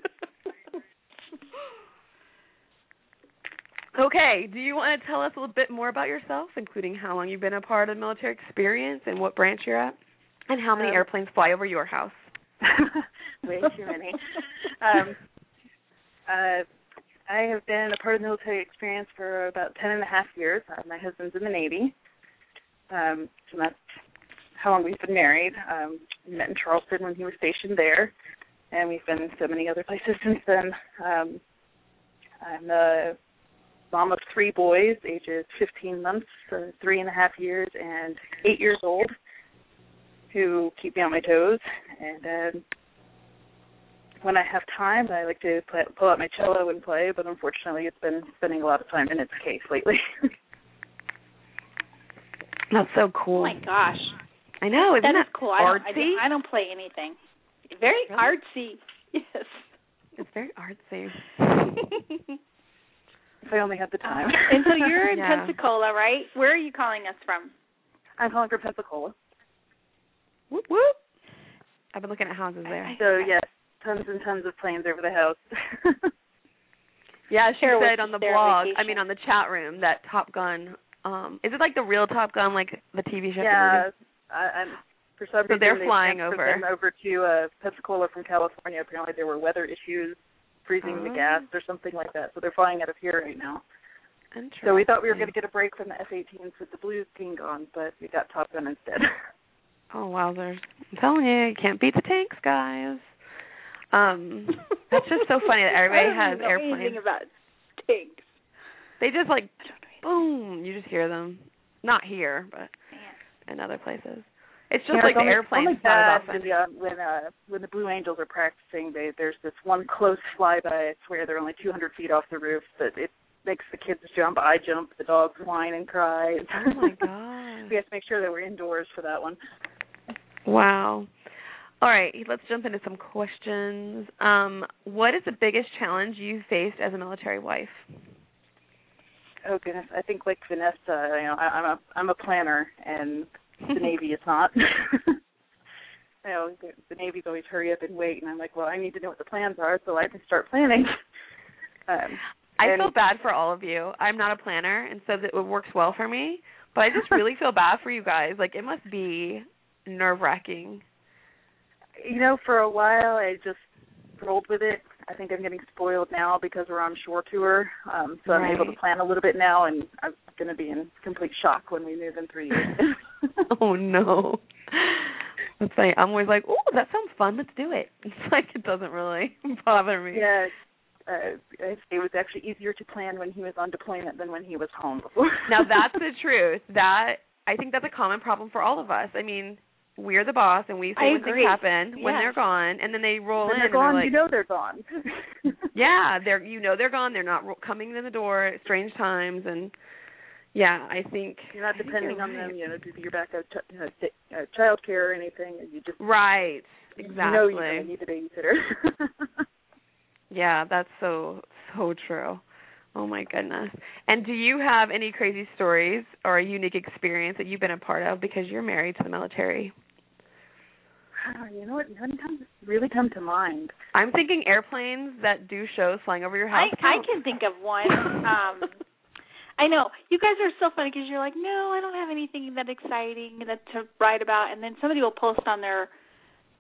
Okay, do you want to tell us a little bit more about yourself, including how long you've been a part of military experience and what branch you're at, and how many um, airplanes fly over your house? Way too many. Um, uh, I have been a part of military experience for about ten and a half years. Uh, my husband's in the Navy, um, so that's how long we've been married. Um, we met in Charleston when he was stationed there, and we've been in so many other places since then. Um, I'm the mom of three boys, ages fifteen months, uh, three and a half years, and eight years old, who keep me on my toes. And um, when I have time, I like to play, pull out my cello and play, but unfortunately it's been spending a lot of time in its case lately. That's so cool. Oh, my gosh. I know. Isn't that, that is cool. Artsy? I don't, I don't play anything. Very really? artsy. Yes. It's very artsy. If I only had the time. And so you're in yeah. Pensacola, right? Where are you calling us from? I'm calling from Pensacola. Whoop, whoop. I've been looking at houses there. I, I, so, yes, tons and tons of planes over the house. Yeah, she Sarah said on the blog, vacation. I mean on the chat room, that Top Gun, um, is it like the real Top Gun, like the T V show? Yeah, I, I'm, for some reason so they're they flying over. Them over to uh, Pensacola from California. Apparently there were weather issues. Freezing oh. the gas or something like that. So they're flying out of here right now. So we thought we were going to get a break from the F eighteens with the Blues being gone, but we got Top Gun instead. Oh, wowzers. I'm telling you, you can't beat the tanks, guys. Um, that's just so funny that everybody I has know airplanes. Anything about tanks. They just like, boom, you just hear them. Not here, but yeah. in other places. It's just yeah, like it's the airplanes. It's only bad when, uh, when the Blue Angels are practicing, they, there's this one close flyby. I swear they're only two hundred feet off the roof, but it makes the kids jump. I jump. The dogs whine and cry. Oh, my God. We have to make sure that we're indoors for that one. Wow. All right, let's jump into some questions. Um, what is the biggest challenge you faced as a military wife? Oh, goodness. I think, like Vanessa, you know, I, I'm a I'm a planner, and the Navy is not. You know, the, the Navy's always hurry up and wait, and I'm like, well, I need to know what the plans are so I can start planning. Um, I feel bad for all of you. I'm not a planner, and so it works well for me, but I just really feel bad for you guys. Like, it must be nerve-wracking. You know, for a while, I just rolled with it. I think I'm getting spoiled now because we're on shore tour, um, so right. I'm able to plan a little bit now, and I'm going to be in complete shock when we move in three years. Oh, no. That's funny. I'm always like, oh, that sounds fun. Let's do it. It's like it doesn't really bother me. Yeah, uh, it was actually easier to plan when he was on deployment than when he was home before. Now, that's the truth. That I think that's a common problem for all of us. I mean, we're the boss, and we say I when agree. things happen, yeah. when they're gone, and then they roll when in. When they're gone, and they're like, you know they're gone. Yeah, they're you know they're gone. They're not ro- coming in the door at strange times, and yeah, I think you're not I depending you're on right. them. You know, you're back at ch- uh, ch- uh, child care or anything, and you just right exactly. You know you know, need a babysitter. Yeah, that's so so true. Oh my goodness! And do you have any crazy stories or a unique experience that you've been a part of because you're married to the military? You know what? None comes, really come to mind. I'm thinking airplanes that do shows flying over your house. I, I can think of one. Um, I know. You guys are so funny because you're like, no, I don't have anything that exciting that to write about. And then somebody will post on their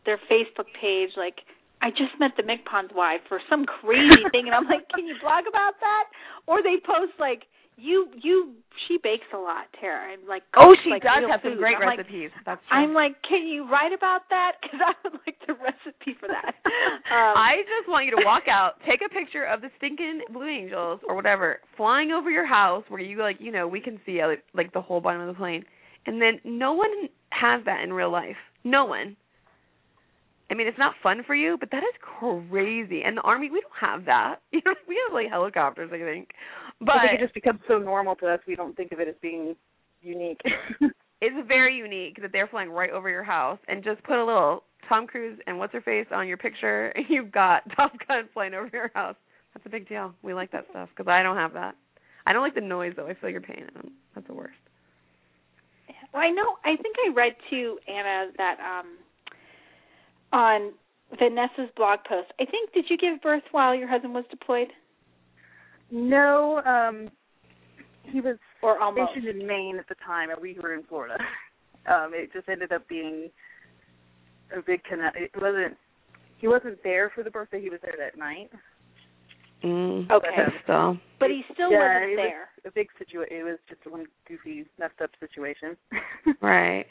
their Facebook page, like, I just met the M C P O N's wife for some crazy thing. And I'm like, can you blog about that? Or they post, like, You you she bakes a lot, Tara. I'm like, oh, she like does have food. some great I'm recipes. Like, That's true. I'm like, can you write about that? Because I would like the recipe for that. um, I just want you to walk out, take a picture of the stinking Blue Angels or whatever flying over your house, where you like, you know, we can see like, like the whole bottom of the plane, and then no one has that in real life. No one. I mean, it's not fun for you, but that is crazy. And the Army, we don't have that. You know, we have like helicopters, I think. But I think it just becomes so normal to us, we don't think of it as being unique. It's very unique that they're flying right over your house, and just put a little Tom Cruise and what's-her-face on your picture, and you've got Top Gun flying over your house. That's a big deal. We like that stuff because I don't have that. I don't like the noise, though. I feel your pain. That's the worst. Well, I know. I think I read, too, Anna, that um, on Vanessa's blog post, I think, did you give birth while your husband was deployed? No. Um, he was or almost. stationed in Maine at the time, and we were in Florida. Um, it just ended up being a big connect. It wasn't, he wasn't there for the birthday. He was there that night. Mm, okay. But, um, but he still yeah, wasn't it there. Was a big situation. It was just one goofy, messed up situation. Right.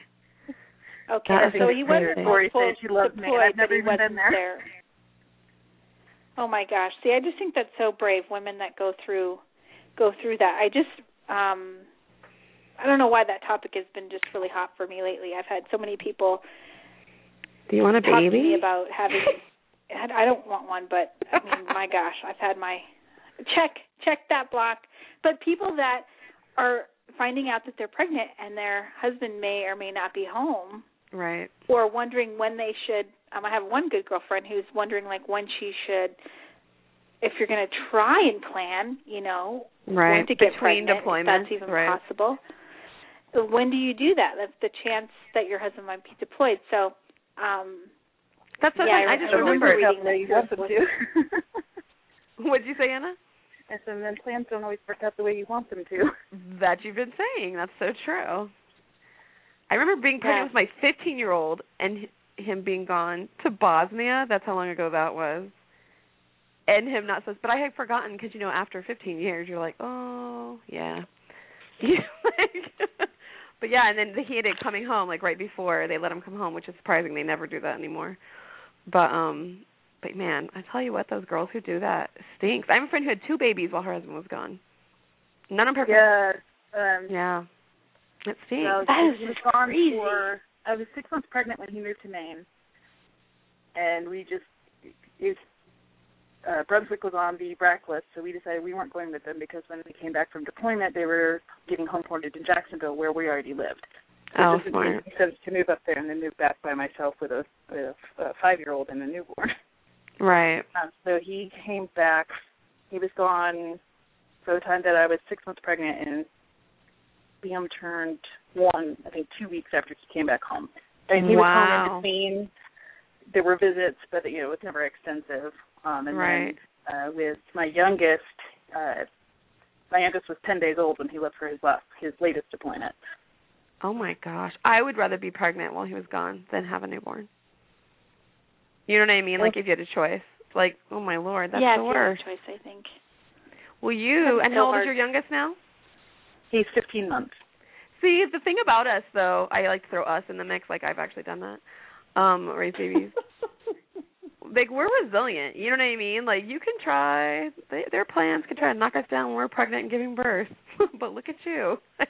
Okay. That so he wasn't Tori said she loved me. I've never even been there. there. Oh my gosh! See, I just think that's so brave, women that go through go through that. I just um, I don't know why that topic has been just really hot for me lately. I've had so many people. Do you want a baby? Talk to me about having. I don't want one, but I mean, my gosh, I've had my check check that block. But people that are finding out that they're pregnant and their husband may or may not be home, right? Or wondering when they should. Um, I have one good girlfriend who's wondering like when she should, if you're going to try and plan, you know, right? When to get Between pregnant, if that's even right. possible. So when do you do that? That's the chance that your husband might be deployed. So. Um, That's something yeah, I, I just remember. What'd you say, Anna? I said, then plans don't always work out the way you want them to. That you've been saying. That's so true. I remember being pregnant yeah. with my fifteen-year-old and him being gone to Bosnia. That's how long ago that was. And him not so. But I had forgotten because, you know, after fifteen years, you're like, oh, yeah. But, yeah, and then he had it coming home, like, right before they let him come home, which is surprising. They never do that anymore. But, um, but man, I tell you what, those girls who do that stinks. I have a friend who had two babies while her husband was gone. None on purpose. Yeah. Um, yeah. It stinks. So that is just crazy. For, I was six months pregnant when he moved to Maine. And we just, was, uh, Brunswick was on the B R A C list, so we decided we weren't going with them because when we came back from deployment, they were getting homeported in Jacksonville where we already lived. So oh, smart. To move up there and then move back by myself with a, with a five-year-old and a newborn. Right. Um, so he came back. He was gone for the time that I was six months pregnant, and Liam turned one, I think, two weeks after he came back home. And he wow. was home in between. There were visits, but, you know, it was never extensive. Um, and right. then uh, with my youngest, uh, my youngest was ten days old when he left for his last, his latest deployment. Oh, my gosh. I would rather be pregnant while he was gone than have a newborn. You know what I mean? Like, if you had a choice. Like, oh, my Lord, that's yeah, the worst. Yeah, if you had a choice, I think. Well, you, that's and so how old hard. Is your youngest now? He's fifteen months. See, the thing about us, though, I like to throw us in the mix. Like, I've actually done that. Um, raise babies. Like, we're resilient. You know what I mean? Like, you can try. They, their plans can try to knock us down when we're pregnant and giving birth. But look at you. Like,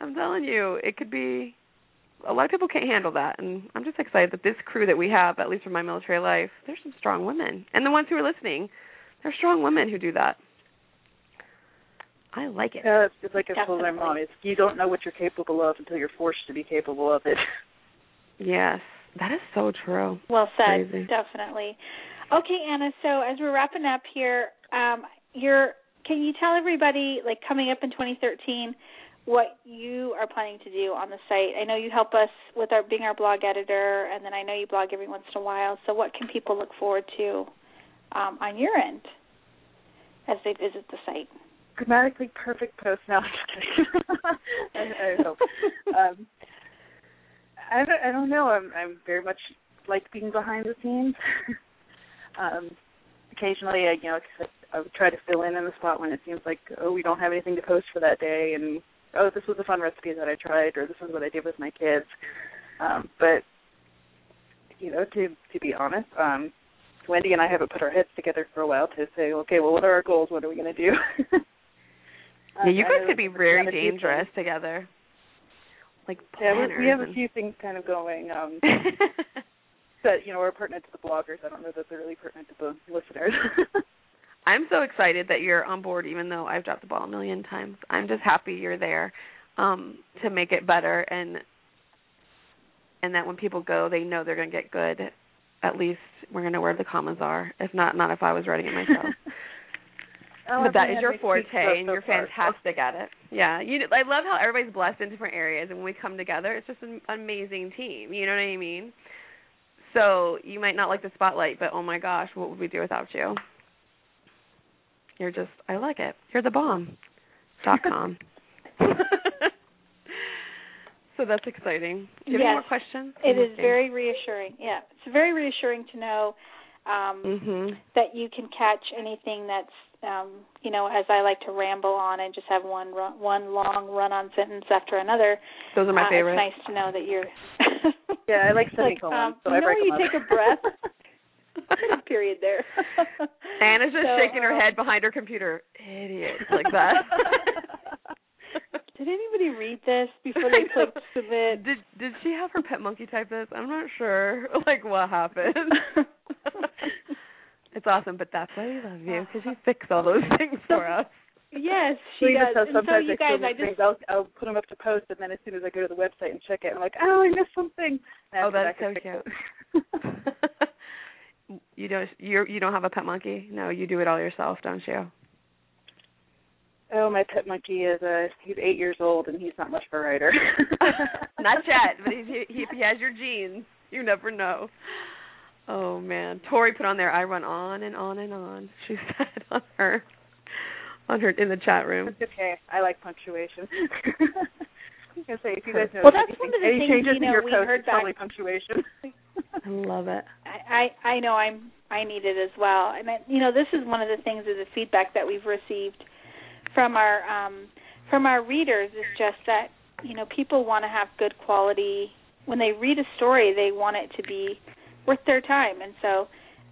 I'm telling you, it could be – a lot of people can't handle that. And I'm just excited that this crew that we have, at least for My Military Life, there's some strong women. And the ones who are listening, they're strong women who do that. I like it. Yeah, it's just like I told my mom. It's, you don't know what you're capable of until you're forced to be capable of it. Yes. That is so true. Well said. Crazy. Definitely. Okay, Anna, so as we're wrapping up here, um, you're, can you tell everybody, like, coming up in twenty thirteen – what you are planning to do on the site. I know you help us with our being our blog editor, and then I know you blog every once in a while. So what can people look forward to um, on your end as they visit the site? Grammatically perfect post. No, I'm just kidding. I, I hope. um, I, don't, I don't know. I'm, I'm very much like being behind the scenes. um, occasionally, I, you know, I would try to fill in in the spot when it seems like, oh, we don't have anything to post for that day, and oh, this was a fun recipe that I tried, or this is what I did with my kids. Um, but, you know, to to be honest, um, Wendy and I haven't put our heads together for a while to say, okay, well, what are our goals? What are we going to do? Yeah, you guys could be very dangerous together. Like planners. Yeah, we have a few things kind of going. Um, that, you know, are pertinent to the bloggers. I don't know that they're really pertinent to the listeners. I'm so excited that you're on board, even though I've dropped the ball a million times. I'm just happy you're there um, to make it better, and and that when people go, they know they're going to get good. At least we're going to know where the commas are. If not, not if I was writing it myself. Oh, but that is your forte, and you're fantastic at it. Yeah, you. I love how everybody's blessed in different areas, and when we come together, it's just an amazing team. You know what I mean? So you might not like the spotlight, but oh my gosh, what would we do without you? You're just, I like it. You're the bomb. Dot com. So that's exciting. Do you yes. have any more questions? It I'm is looking. very reassuring. Yeah, it's very reassuring to know um, mm-hmm. that you can catch anything that's. Um, you know, as I like to ramble on and just have one run, one long run-on sentence after another. Those are my uh, favorites. It's nice to know that you're... yeah, I like semicolons, like, um, so I break them up. You know, you take a breath. Period there. Anna's just so, shaking her um, head behind her computer. Idiots like that. Did anybody read this before they clicked submit? Did Did she have her pet monkey type this? I'm not sure. Like, what happened? It's awesome, but that's why we love you, because you fix all those things for us. Yes, she we does. Just and so you guys, I just... I'll, I'll put them up to post, and then as soon as I go to the website and check it, I'm like, oh, I missed something. Oh, that's so cute. you don't you're, you don't have a pet monkey? No, you do it all yourself, don't you? Oh, my pet monkey is uh, he's eight years old, and he's not much of a writer. Not yet, but he, he, he has your genes. You never know. Oh, man. Tori put on there, I run on and on and on. She said on her, on her in the chat room. It's okay. I like punctuation. I was going to say, if you guys know well, that's one of the any things, changes you know, in your we post, heard it's probably punctuation. I love it. I, I, I know I'm, I need it as well. And, I, you know, this is one of the things of the feedback that we've received from our um, from our readers is just that, you know, people want to have good quality. When they read a story, they want it to be worth their time. And so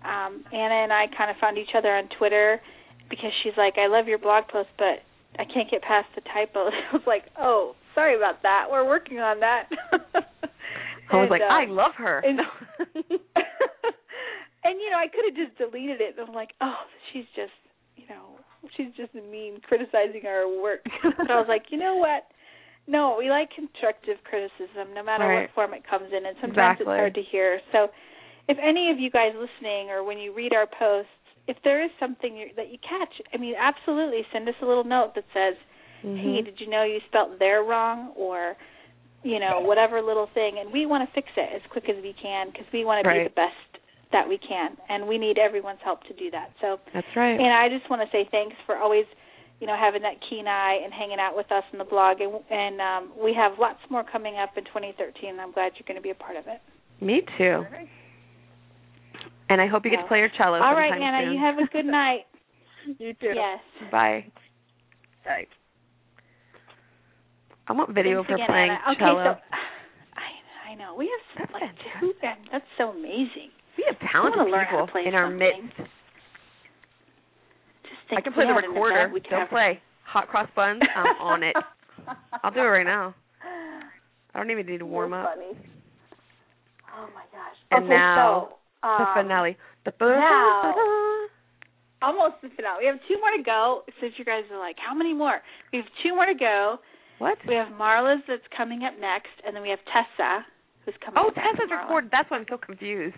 um, Anna and I kind of found each other on Twitter because she's like, I love your blog post, but I can't get past the typo. I was like, oh, sorry about that. We're working on that. I was and, like, uh, I love her. And, and, you know, I could have just deleted it. And I'm like, oh, she's just, you know, she's just mean criticizing our work. But I was like, you know what? No, we like constructive criticism, no matter right. what form it comes in. And sometimes exactly. it's hard to hear. So if any of you guys listening or when you read our posts, if there is something you, that you catch, I mean, absolutely send us a little note that says, mm-hmm. hey, did you know you spelt there wrong or, you know, whatever little thing. And we want to fix it as quick as we can because we want right. to be the best that we can. And we need everyone's help to do that. So that's right. And I just want to say thanks for always, you know, having that keen eye and hanging out with us in the blog. And, and um, we have lots more coming up in twenty thirteen, and I'm glad you're going to be a part of it. Me too. Right. And I hope you get to play your cello sometime soon. All right, Anna, soon. You have a good night. You too. Yes. Bye. Bye. I want video Thanks for again, playing Anna. cello. Okay, so, I, I know. We have that's, like, two, that's so amazing. We have talented people in our midst. I can play the recorder. The Don't play. Hot cross buns, I'm on it. I'll do it right now. I don't even need to warm That's up. Funny. Oh, my gosh. And okay, now so, um, the finale. Now, almost the finale. We have two more to go, since you guys are like, how many more? We have two more to go. What? We have Marla's that's coming up next, and then we have Tessa who's coming oh, up next. Oh, Tessa's recorded. That's why I'm so confused.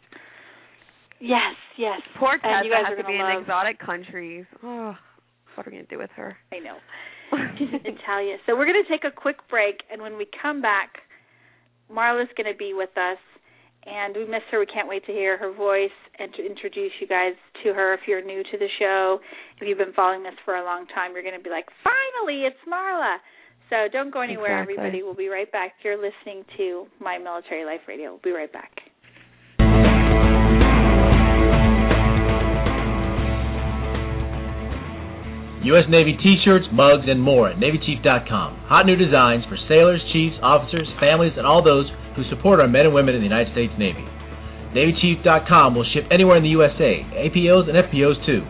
Yes, yes. Poor Tessa has to be in love. Exotic countries. Oh, what are we going to do with her? I know. She's in Italia. So we're going to take a quick break, and when we come back, Marla's going to be with us, and we miss her. We can't wait to hear her voice and to introduce you guys to her. If you're new to the show, if you've been following us for a long time, you're going to be like, finally, it's Marla. So don't go anywhere, exactly. everybody. We'll be right back. You're listening to My Military Life Radio. We'll be right back. U S Navy t-shirts, mugs, and more at Navy Chief dot com. Hot new designs for sailors, chiefs, officers, families, and all those who support our men and women in the United States Navy. Navy Chief dot com will ship anywhere in the U S A, A P Os and F P Os too.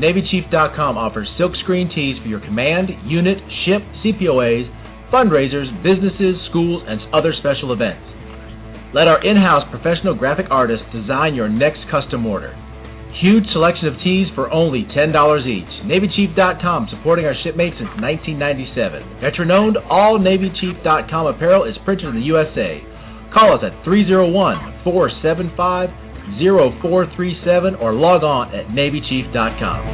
Navy Chief dot com offers silkscreen tees for your command, unit, ship, C P O As, fundraisers, businesses, schools, and other special events. Let our in-house professional graphic artist design your next custom order. Huge selection of tees for only ten dollars each. Navy Chief dot com, supporting our shipmates since nineteen ninety-seven. Veteran-owned, all Navy Chief dot com apparel is printed in the U S A. Call us at three oh one, four seven five, oh four three seven or log on at Navy Chief dot com.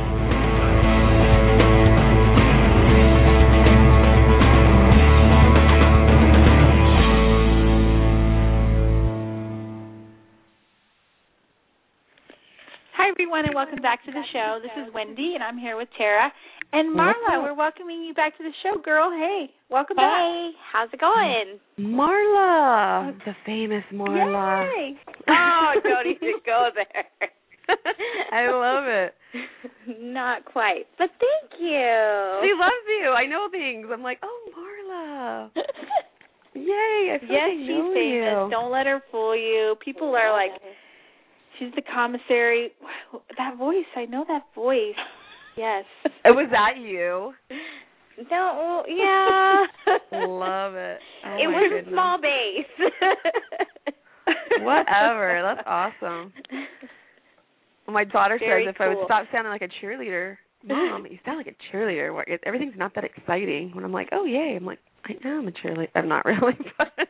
And welcome back to the show. This is Wendy, and I'm here with Tara. And Marla, we're welcoming you back to the show, girl. Hey, welcome hey. back. Hey, how's it going? Marla. Oh, the famous Marla. Yay. Oh, don't even go there. I love it. Not quite, but thank you. She loves you. I know things. I'm like, oh, Marla. Yay, I feel yes, she's know famous. You. Don't let her fool you. People are like... She's the commissary. Wow, that voice, I know that voice. Yes. Was that you? No, well, yeah. Love it. Oh, it was goodness. A small base. Whatever. That's awesome. My daughter Very says if cool. I would stop sounding like a cheerleader, Mom, you sound like a cheerleader. Everything's not that exciting. When I'm like, oh, yay. I'm like, I am a cheerleader. I'm not really. But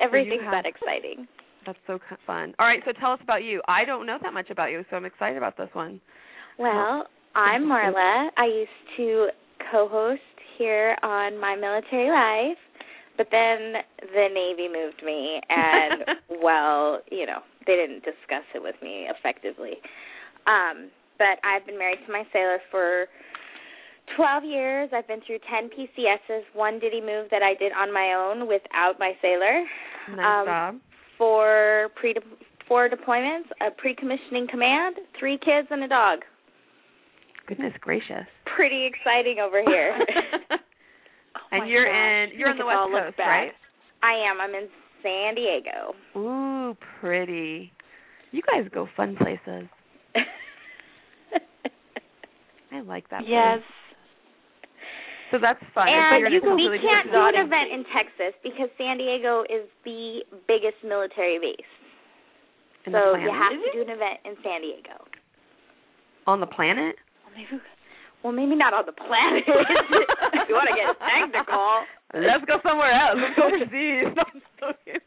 everything's have- that exciting. That's so fun. All right, so tell us about you. I don't know that much about you, so I'm excited about this one. Well, I'm Marla. I used to co-host here on My Military Life, but then the Navy moved me, and, well, you know, they didn't discuss it with me effectively. Um, but I've been married to my sailor for twelve years. I've been through ten P C S's, one ditty move that I did on my own without my sailor. Nice um, job. Four pre de- four deployments, a pre-commissioning command, three kids, and a dog. Goodness gracious! Pretty exciting over here. oh and you're gosh. in you're on the West Coast, right? I am. I'm in San Diego. Ooh, pretty! You guys go fun places. I like that. Yes. Place. So that's fun. And you can, we really can't do an event in Texas because San Diego is the biggest military base. In so you have is to it? do an event in San Diego. On the planet? Well, maybe, well, maybe not on the planet. If you want to get technical. Let's go somewhere else. Let's go overseas.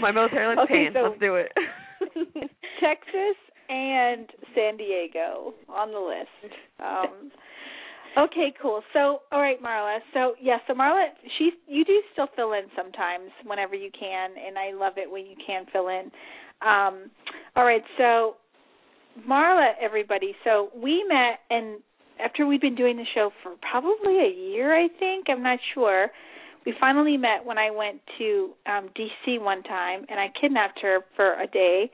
My military looks okay, paying. So let's do it. Texas and San Diego on the list. Um Okay, cool. So, all right, Marla. So, yeah, so Marla, she, you do still fill in sometimes whenever you can, and I love it when you can fill in. Um, all right, so Marla, everybody, so we met, and after we'd been doing the show for probably a year, I think, I'm not sure, we finally met when I went to um, D C one time, and I kidnapped her for a day,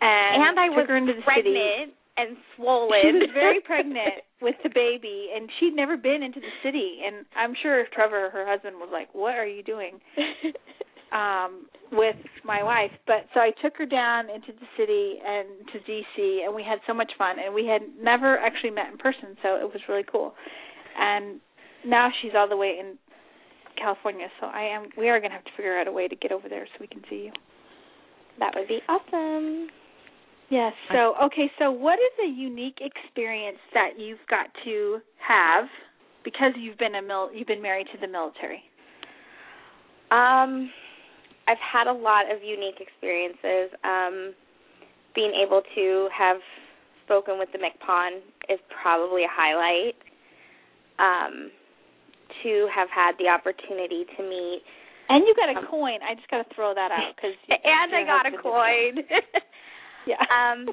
and, and I took her into the pregnant. city. And swollen. She was very pregnant with the baby, and she'd never been into the city. And I'm sure Trevor, her husband, was like, what are you doing um, with my wife? But so I took her down into the city and to D C, and we had so much fun. And we had never actually met in person, so it was really cool. And now she's all the way in California, so I am. we are going to have to figure out a way to get over there so we can see you. That would be awesome. Yes. So, okay, so what is a unique experience that you've got to have because you've been a mil- you've been married to the military? Um, I've had a lot of unique experiences. Um, being able to have spoken with the M C P O N is probably a highlight. Um, to have had the opportunity to meet. And you got a um, coin. I just got to throw that out. Cause you, and I got a coin. Yeah. um,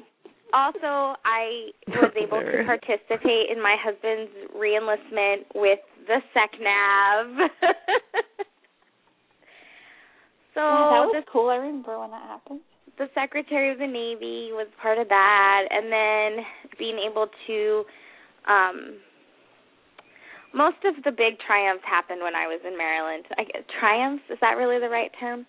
also, I was able to participate in my husband's re-enlistment with the SECNAV. So yeah, that was the, cool. I remember when that happened. The Secretary of the Navy was part of that, and then being able to um, – most of the big triumphs happened when I was in Maryland. I, triumphs? Is that really the right term?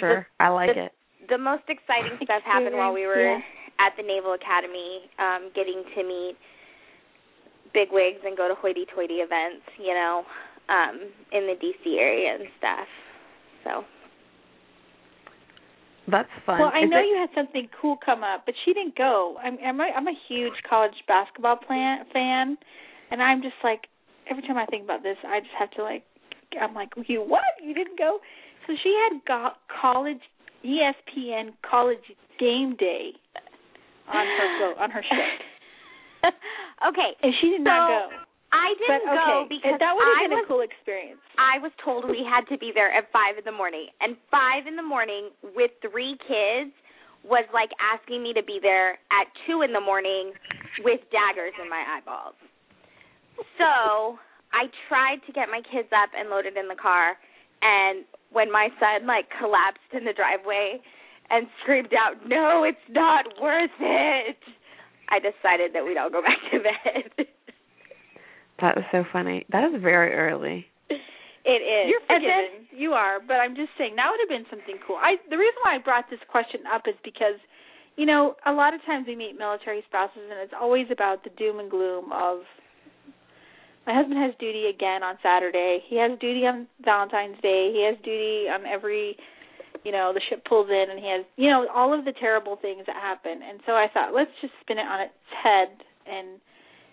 Sure. The, I like the, it. The most exciting stuff happened while we were yeah. at the Naval Academy, um, getting to meet bigwigs and go to hoity-toity events, you know, um, in the D C area and stuff. So That's fun. Well, I Is know it... you had something cool come up, but she didn't go. I'm I'm a, I'm a huge college basketball plan, fan, and I'm just like, every time I think about this, I just have to like, I'm like, you what? You didn't go? So she had got college E S P N college game day on her on her show. Okay, and she did so... not go. I didn't but, okay. go because that would have been was, a cool experience. I was told we had to be there at five in the morning, and five in the morning with three kids was like asking me to be there at two in the morning with daggers in my eyeballs. So I tried to get my kids up and loaded in the car, and when my son like collapsed in the driveway and screamed out, "No, it's not worth it," I decided that we'd all go back to bed. That was so funny. That is very early. It is. You're forgiven. Then, you are, but I'm just saying that would have been something cool. I the reason why I brought this question up is because, you know, a lot of times we meet military spouses, and it's always about the doom and gloom of my husband has duty again on Saturday. He has duty on Valentine's Day. He has duty on every, you know, the ship pulls in, and he has, you know, all of the terrible things that happen. And so I thought, let's just spin it on its head and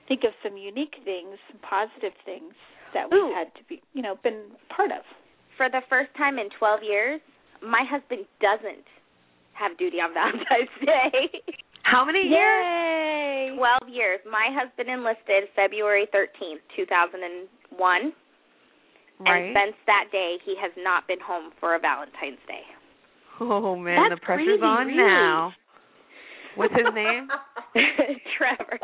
think of some unique things, some positive things that we've Ooh. had to be, you know, been part of. For the first time in twelve years, my husband doesn't have duty on Valentine's Day. How many Yay. years? twelve years. My husband enlisted February thirteenth, two thousand one. Right. And since that day, he has not been home for a Valentine's Day. Oh, man, That's the pressure's crazy, on really. now. What's his name? Trevor.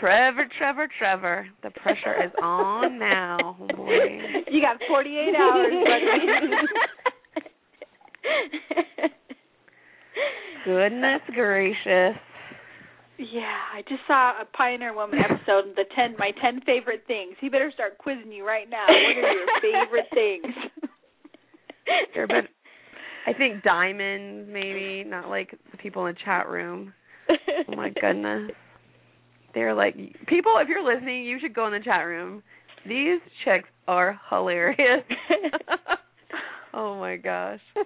Trevor, Trevor, Trevor. The pressure is on now. Boy. You got forty-eight hours, buddy. Goodness gracious. Yeah, I just saw a Pioneer Woman episode, the ten my ten favorite things. He better start quizzing you right now. What are your favorite things? Sure, but I think diamonds, maybe, not like the people in the chat room. Oh, my goodness. They're like, people, if you're listening, you should go in the chat room. These chicks are hilarious. Oh, my gosh. So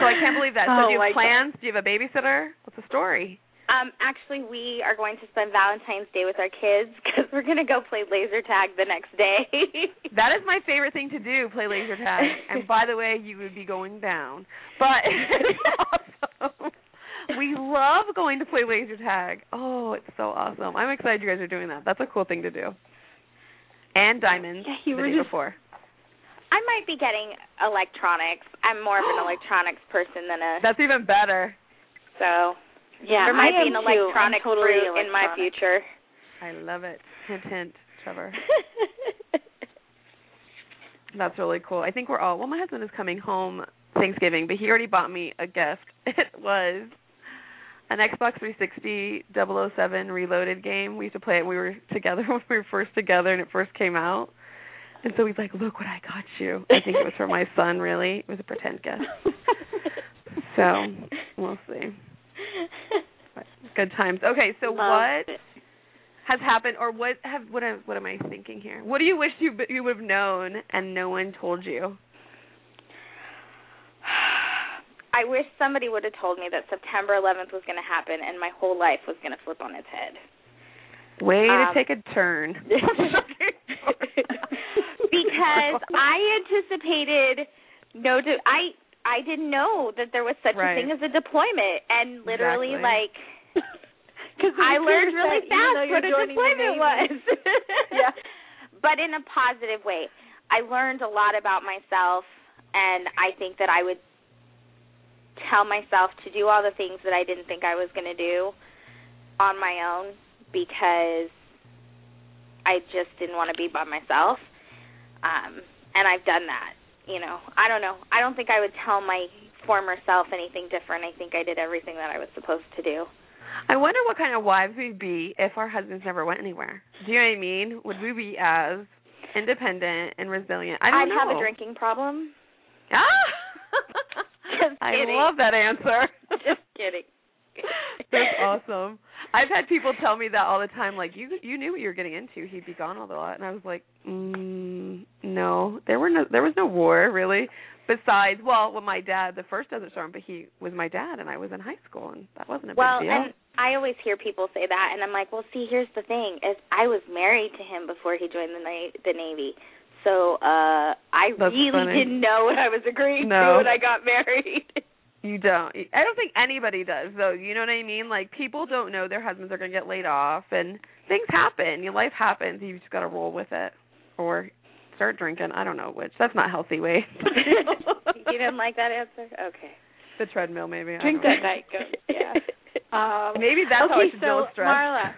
I can't believe that. So oh, do you have plans? God. Do you have a babysitter? What's the story? Um, actually, we are going to spend Valentine's Day with our kids because we're going to go play laser tag the next day. That is my favorite thing to do, play laser tag. And by the way, you would be going down. But awesome. We love going to play laser tag. Oh, it's so awesome. I'm excited you guys are doing that. That's a cool thing to do. And diamonds yeah, you the were day just... before. I might be getting electronics. I'm more of an electronics person than a... That's even better. So... Yeah, there might I be an electronic totally route electronic. in my future. I love it. Hint, hint, Trevor. That's really cool. I think we're all, well, my husband is coming home Thanksgiving, but he already bought me a gift. It was an Xbox three sixty double oh seven Reloaded game. We used to play it when we were together, when we were first together and it first came out. And so he's like, look what I got you. I think it was for my son, really. It was a pretend gift. So we'll see. Good times. Okay, so Love what it. has happened, or what have what am, what am I thinking here? What do you wish you you would have known and no one told you? I wish somebody would have told me that September eleventh was going to happen and my whole life was going to flip on its head. Way um, to take a turn. Because I anticipated no do I. I didn't know that there was such right. a thing as a deployment, and literally, exactly. like, I learned really fast what a deployment was. Yeah. But in a positive way. I learned a lot about myself, and I think that I would tell myself to do all the things that I didn't think I was going to do on my own because I just didn't want to be by myself, um, and I've done that. You know, I don't know. I don't think I would tell my former self anything different. I think I did everything that I was supposed to do. I wonder what kind of wives we'd be if our husbands never went anywhere. Do you know what I mean? Would we be as independent and resilient? I don't I'd know. I'd have a drinking problem. Ah! Just kidding. I love that answer. Just kidding. That's awesome. I've had people tell me that all the time, like, you you knew what you were getting into. He'd be gone all the lot. And I was like, mm, no. There were no. There was no war, really. Besides, well, well, my dad, the first Desert Storm, but he was my dad, and I was in high school, and that wasn't a well, big deal. Well, and I always hear people say that, and I'm like, well, see, here's the thing. Is I was married to him before he joined the, na- the Navy, so uh, I That's really funny. didn't know what I was agreeing no. to when I got married. You don't. I don't think anybody does, though. You know what I mean? Like, people don't know their husbands are going to get laid off, and things happen. Your life happens. You've just got to roll with it, or start drinking. I don't know which. That's not healthy way. You didn't like that answer? Okay. The treadmill, maybe. Drink that night. Go. Yeah. Um, maybe that's okay, how I should so deal with stress. Marla.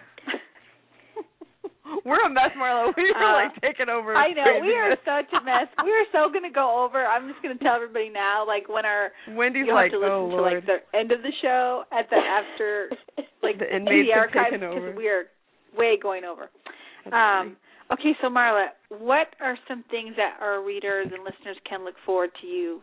We're a mess, Marla. We are uh, like taking over. I know. Craziness. We are such a mess. We are so going to go over. I'm just going to tell everybody now, like, when our Wendy's like, have to listen oh, to, Lord. like, the end of the show at the after, like, the inmates the archives, taken over. We are way going over. Um, okay, so, Marla, what are some things that our readers and listeners can look forward to you,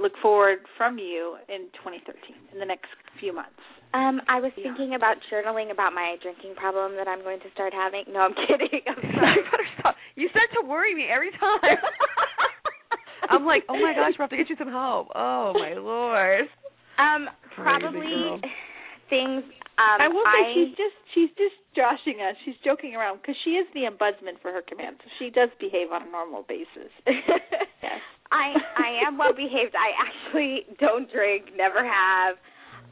look forward from you in twenty thirteen, in the next few months? Um, I was thinking about journaling about my drinking problem that I'm going to start having. No, I'm kidding. I'm sorry. Stop. You start to worry me every time. I'm like, oh, my gosh, we'll have to get you some help. Oh, my Lord. Um, probably things um, I will say I, she's just she's just joshing us. She's joking around because she is the ombudsman for her command, so she does behave on a normal basis. Yes. I, I am well-behaved. I actually don't drink, never have.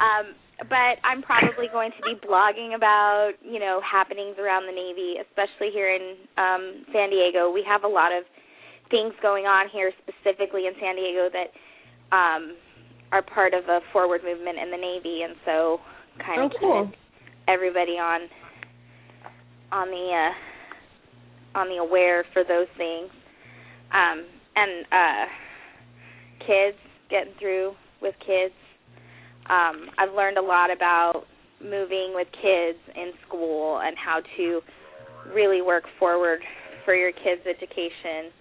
Um But I'm probably going to be blogging about, you know, happenings around the Navy, especially here in um, San Diego. We have a lot of things going on here specifically in San Diego that um, are part of a forward movement in the Navy, and so kind of oh, cool. keeping everybody on on the uh, on the aware for those things. Um, and uh, kids, getting through with kids. Um, I've learned a lot about moving with kids in school and how to really work forward for your kids' education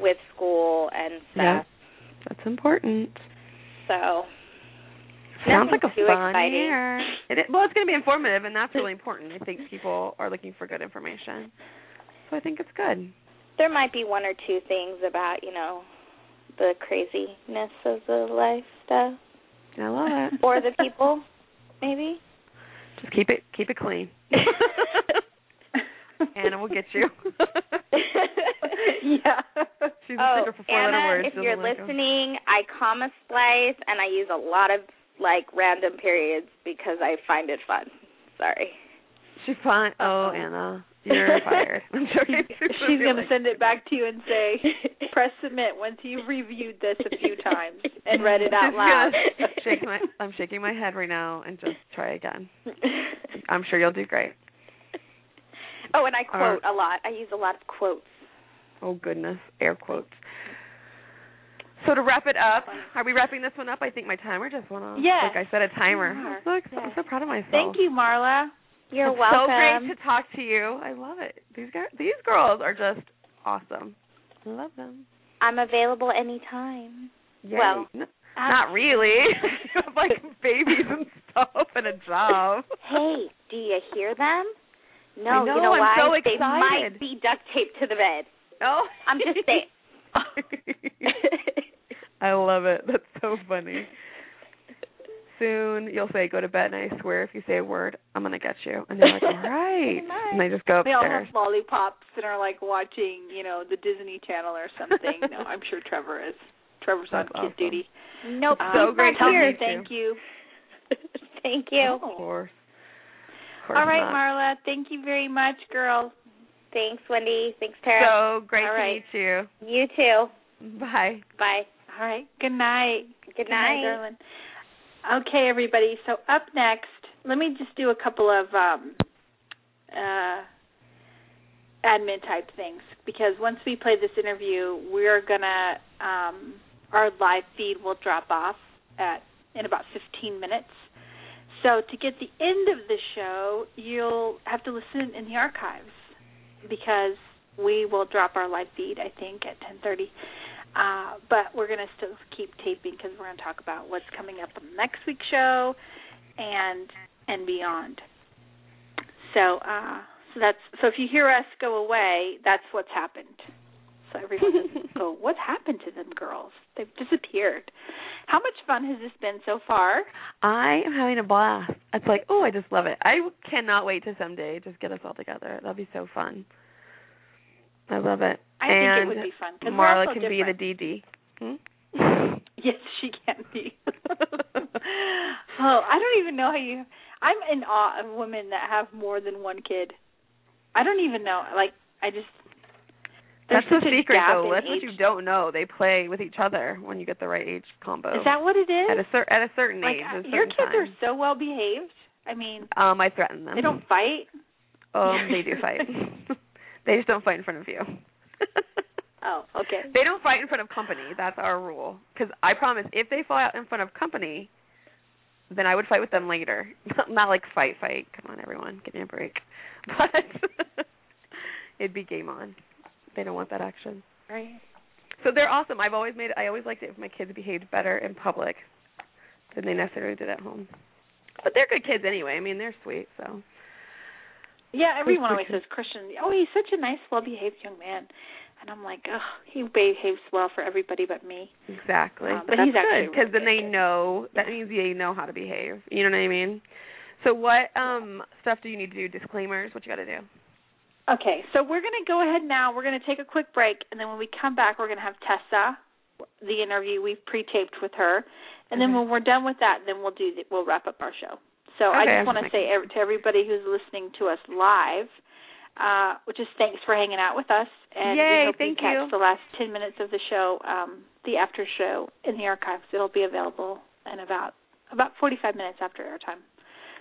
with school and stuff. Yeah, that's important. So, sounds like a fun year. It is, well, it's going to be informative, and that's really important. I think people are looking for good information. So I think it's good. There might be one or two things about, you know, the craziness of the life stuff. I love it. Or the people, maybe. Just keep it keep it clean. Anna will get you. Yeah. She's a oh, for Anna, words. if Doesn't you're like listening, them. I comma splice, and I use a lot of, like, random periods because I find it fun. Sorry. She find oh, Uh-oh. Anna. You're fired. I'm joking. She's going to send it back to you and say, press submit once you've reviewed this a few times and read it out loud. Shake my, I'm shaking my head right now and just try again. I'm sure you'll do great. Oh, and I quote uh, a lot. I use a lot of quotes. Oh, goodness. Air quotes. So to wrap it up, are we wrapping this one up? I think my timer just went off. Yes. Like I said, a timer. I'm so, excited, yeah. I'm so proud of myself. Thank you, Marla. You're it's welcome. So great to talk to you. I love it. These guys, these girls are just awesome. I love them. I'm available anytime. Yay. Well, no, not really. You have, like, babies and stuff and a job. Hey, do you hear them? No, know, you know I'm why? So excited. They might be duct taped to the bed. Oh, I'm just saying. I love it. That's so funny. Soon you'll say, go to bed, and I swear if you say a word, I'm going to get you. And they're like, all right. And they just go upstairs. They all have lollipops and are, like, watching, you know, the Disney Channel or something. No, I'm sure Trevor is. Trevor's That's on awesome. kid duty. Nope. Um, so great to hear. Thank you. Thank you. Of course. Of course all right, not. Marla. Thank you very much, girl. Thanks, Wendy. Thanks, Tara. So great all to right. meet you. You too. Bye. Bye. All right. Good night. Good, Good night. night, darling. Okay, everybody, so up next, let me just do a couple of um, uh, admin-type things, because once we play this interview, we're going to, um, our live feed will drop off at, in about fifteen minutes. So to get the end of the show, you'll have to listen in the archives, because we will drop our live feed, I think, at ten thirty. Uh, but we're going to still keep taping because we're going to talk about what's coming up on next week's show and and beyond. So uh, so that's so if you hear us go away, that's what's happened. So everyone is, oh, what happened to them girls? They've disappeared. How much fun has this been so far? I am having a blast. It's like, oh, I just love it. I cannot wait to someday just get us all together. That'll be so fun. I love it. I and think it would be fun. Because Marla can different. be the D D. Hmm? Yes, she can be. Oh, I don't even know how you... I'm in awe of women that have more than one kid. I don't even know. Like, I just... That's the secret, though. That's age. What you don't know. They play with each other when you get the right age combo. Is that what it is? At a, cer- at a certain like, age. At a certain your kids time. Are so well behaved. I mean... Um, I threaten them. They don't fight? Um, they do fight. They just don't fight in front of you. Oh, okay. They don't fight in front of company. That's our rule. Because I promise, if they fall out in front of company... then I would fight with them later. Not like fight, fight. Come on, everyone. Give me a break. But it'd be game on. They don't want that action. Right. So they're awesome. I've always made, I always liked it if my kids behaved better in public than they necessarily did at home. But they're good kids anyway. I mean, they're sweet, so. Yeah, everyone always says, Christian, oh, he's such a nice, well-behaved young man. And I'm like, oh, he behaves well for everybody but me. Exactly. Um, but that's he's actually good, because really then they kid. know, that means they know how to behave. You know what I mean? So what um, stuff do you need to do? Disclaimers? What you got to do? Okay, so we're going to go ahead now. We're going to take a quick break, and then when we come back, we're going to have Tessa, the interview we've pre-taped with her. And mm-hmm. then when we're done with that, then we'll, do the, we'll wrap up our show. So okay, I just want to say to everybody who's listening to us live, Uh, which is thanks for hanging out with us. And Yay, we hope thank you catch you. the last ten minutes of the show, um, the after show, in the archives. It'll be available in about about forty-five minutes after airtime.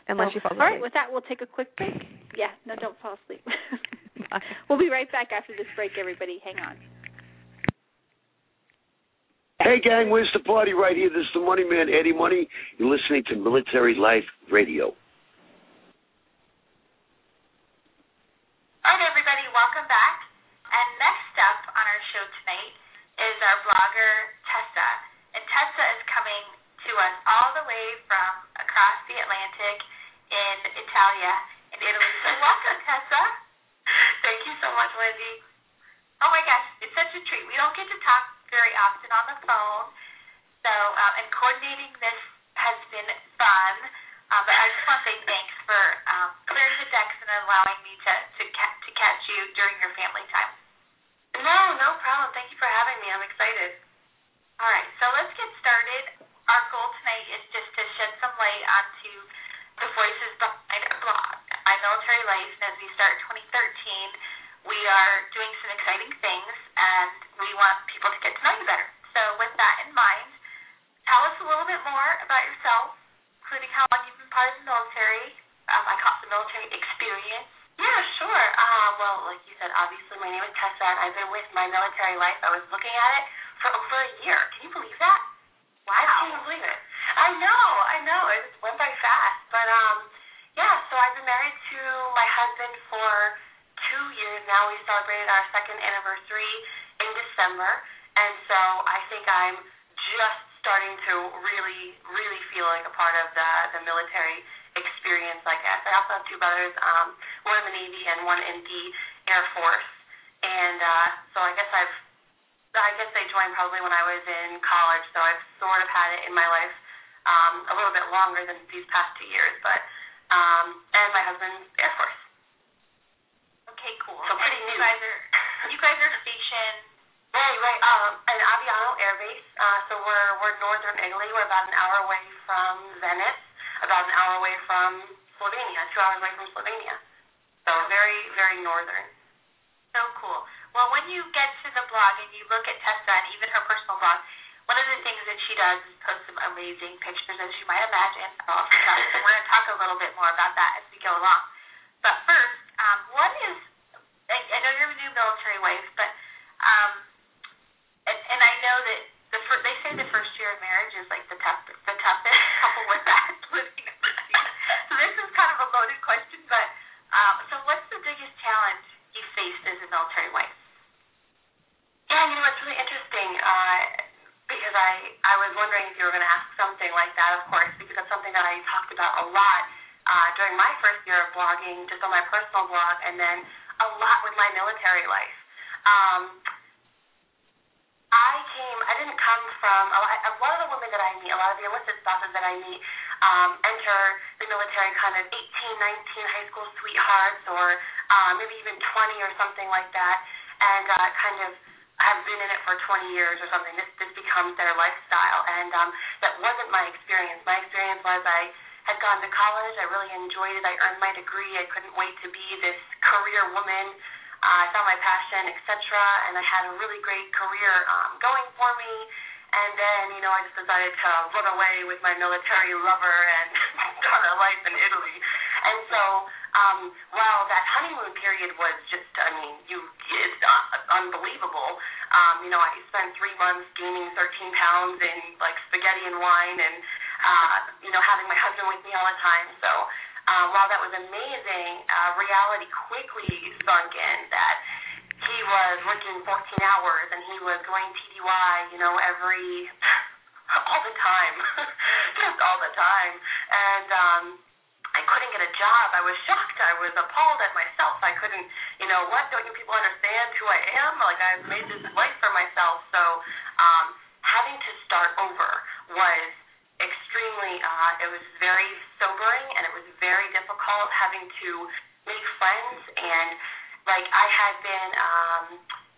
Unless so, you fall asleep. All right, with that, we'll take a quick break. Yeah, no, don't fall asleep. We'll be right back after this break, everybody. Hang on. Hey, gang, where's the party right here? This is the Money Man, Eddie Money. You're listening to Military Life Radio. Alright, everybody, welcome back. And next up on our show tonight is our blogger, Tessa. And Tessa is coming to us all the way from across the Atlantic in Italia, in Italy. So welcome, Tessa. Thank you so much, Lizzie. Oh, my gosh, it's such a treat. We don't get to talk very often on the phone. So, um, and coordinating this has been fun. Uh, but I just want to say thanks for um, clearing the decks and allowing me to, to, ca- to catch you during your family time. No, no problem. Thank you for having me. I'm excited. All right, so let's get started. Our goal tonight is just to shed some light onto the voices behind our blog, My Military Life. And as we start twenty thirteen, we are doing some exciting things, and we want people to get to know you better. So with that in mind, tell us a little bit more about yourself, including how long you've been part of the military. Um, I call it the military experience. Yeah, sure. Uh, well, like you said, obviously my name is Tessa, and I've been with My Military Life. I was looking at it for over a year. Can you believe that? Wow. I can't believe it. I know, I know. It went by fast. But, um, yeah, so I've been married to my husband for two years now. We celebrated our second anniversary in December, and so I think I'm just starting to really, really feel like a part of the, the military experience, I guess. I also have two brothers, um, one in the Navy and one in the Air Force. And uh, so I guess I've, I guess they joined probably when I was in college, so I've sort of had it in my life um, a little bit longer than these past two years. But um, and my husband's Air Force. Okay, cool. So pretty new. You guys are, you guys are stationed... Right, right. Um, an Aviano Air Base. Uh, so we're we're northern Italy. We're about an hour away from Venice, about an hour away from Slovenia, two hours away from Slovenia. So very, very northern. So cool. Well, when you get to the blog and you look at Tessa and even her personal blog, one of the things that she does is post some amazing pictures, as you might imagine. Of stuff. So we're going to talk a little bit more about that as we go along. But first, um, what is? I, I know you're a new military wife, but um. And, and I know that the fir- they say the first year of marriage is like the tough, the toughest couple with that living. So this is kind of a loaded question, but um, so what's the biggest challenge you faced as a military wife? Yeah, you know, it's really interesting uh, because I, I was wondering if you were going to ask something like that, of course, because that's something that I talked about a lot uh, during my first year of blogging, just on my personal blog, and then a lot with my military life. Um, I came, I didn't come from, a lot, a lot of the women that I meet, a lot of the enlisted spouses that I meet, um, enter the military kind of eighteen, nineteen high school sweethearts, or um, maybe even twenty or something like that, and uh, kind of have been in it for twenty years or something. This, this becomes their lifestyle, and um, that wasn't my experience. My experience was I had gone to college, I really enjoyed it, I earned my degree, I couldn't wait to be this career woman. Uh, I found my passion, et cetera, and I had a really great career um, going for me. And then, you know, I just decided to run away with my military lover and start a life in Italy. And so, um, while that honeymoon period was just, I mean, you it's unbelievable. Um, you know, I spent three months gaining thirteen pounds in like spaghetti and wine, and uh, you know, having my husband with me all the time. So. Uh, while that was amazing, uh, reality quickly sunk in that he was working fourteen hours and he was going T D Y, you know, every, all the time, just all the time. And um, I couldn't get a job. I was shocked. I was appalled at myself. I couldn't, you know, what? Don't you people understand who I am? Like, I've made this life for myself. So um, having to start over was extremely, uh, it was very sobering, and it was very difficult having to make friends. And, like, I had been, um,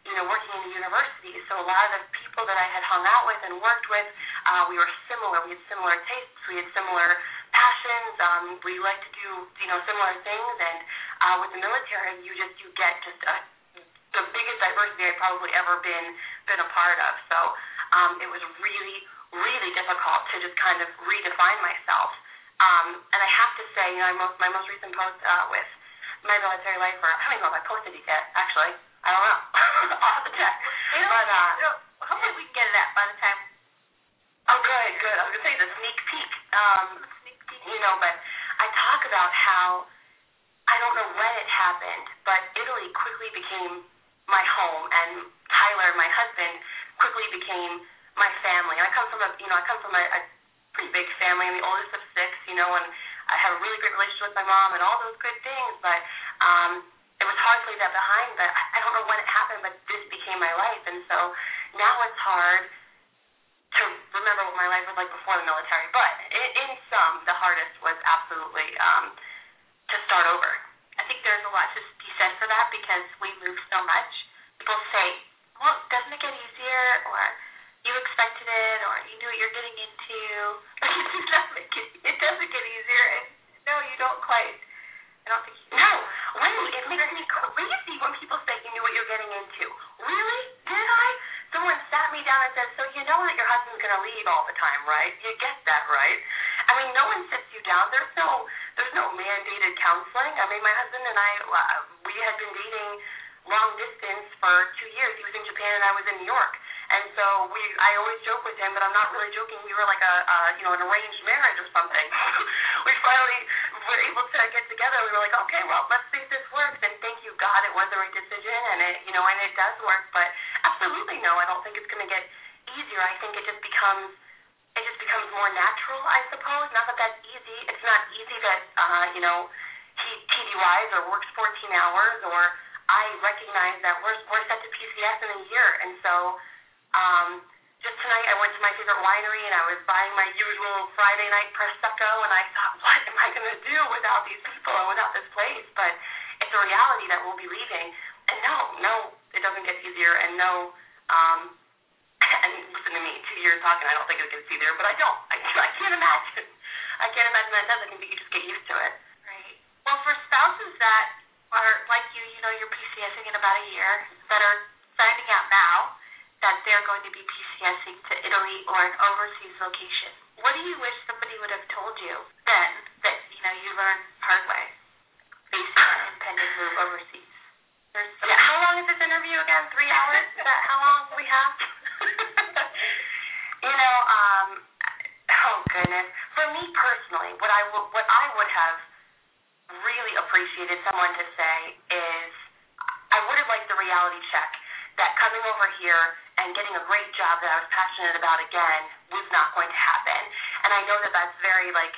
you know, working in a university, so a lot of the people that I had hung out with and worked with, uh, we were similar. We had similar tastes. We had similar passions. Um, we liked to do, you know, similar things. And uh, with the military, you just, you get just a, the biggest diversity I've probably ever been, been a part of. So um, it was really really difficult to just kind of redefine myself. Um, and I have to say, you know, I most, my most recent post uh, with My Military Life, or I don't even know if I posted it yet, actually. I don't know. Off the check. But, uh, hopefully we can get it up by the time. Oh, good, good. I was going to say the sneak peek. Um, sneak peek. You know, but I talk about how, I don't know when it happened, but Italy quickly became my home, and Tyler, my husband, quickly became my family. And I come from a, you know, I come from a, a pretty big family. I'm the oldest of six, you know, and I have a really great relationship with my mom and all those good things, but um, it was hard to leave that behind, but I, I don't know when it happened, but this became my life. And so now it's hard to remember what my life was like before the military, but in, in sum, the hardest was absolutely um, to start over. I think there's a lot to be said for that, because we move so much. People say, well, doesn't it get easier, or you expected it, or you knew what you're getting into. it, doesn't get, it doesn't get easier. And no, you don't quite. I don't think you No. When, it makes me crazy when people say you knew what you're getting into. Really? Did I? Someone sat me down and said, so you know that your husband's going to leave all the time, right? You get that, right? I mean, no one sits you down. There's no, there's no mandated counseling. I mean, my husband and I, we had been dating long distance for two years. He was in Japan and I was in New York. And so we, I always joke with him, but I'm not really joking. We were like a, uh, you know, an arranged marriage or something. We finally were able to get together. We were like, okay, well, let's see if this works. And thank you, God, it was the right decision, and it, you know, and it does work. But absolutely no, I don't think it's going to get easier. I think it just becomes, it just becomes more natural, I suppose. Not that that's easy. It's not easy that, uh, you know, he T D Ys or works fourteen hours, or I recognize that we're we're set to P C S in a year, and so. Um, just tonight I went to my favorite winery and I was buying my usual Friday night prosecco, and I thought, what am I going to do without these people and without this place? But it's a reality that we'll be leaving. And no, no, it doesn't get easier. And no, um, and listen to me, two years talking, I don't think it gets easier, but I don't. I, I can't imagine. I can't imagine that does. I think you just get used to it. Right. Well, for spouses that are like you, you know, you're PCSing in about a year, that are signing out now, that they're going to be PCSing to Italy or an overseas location. What do you wish somebody would have told you then that, you know, you learned hard way based on an impending move overseas? There's so yeah, how long is this interview again? Three hours? Is that how long we have? you know, um, oh goodness. For me personally, what I, w- what I would have really appreciated someone to say is I would have liked the reality check that coming over here and getting a great job that I was passionate about again was not going to happen. And I know that that's very, like,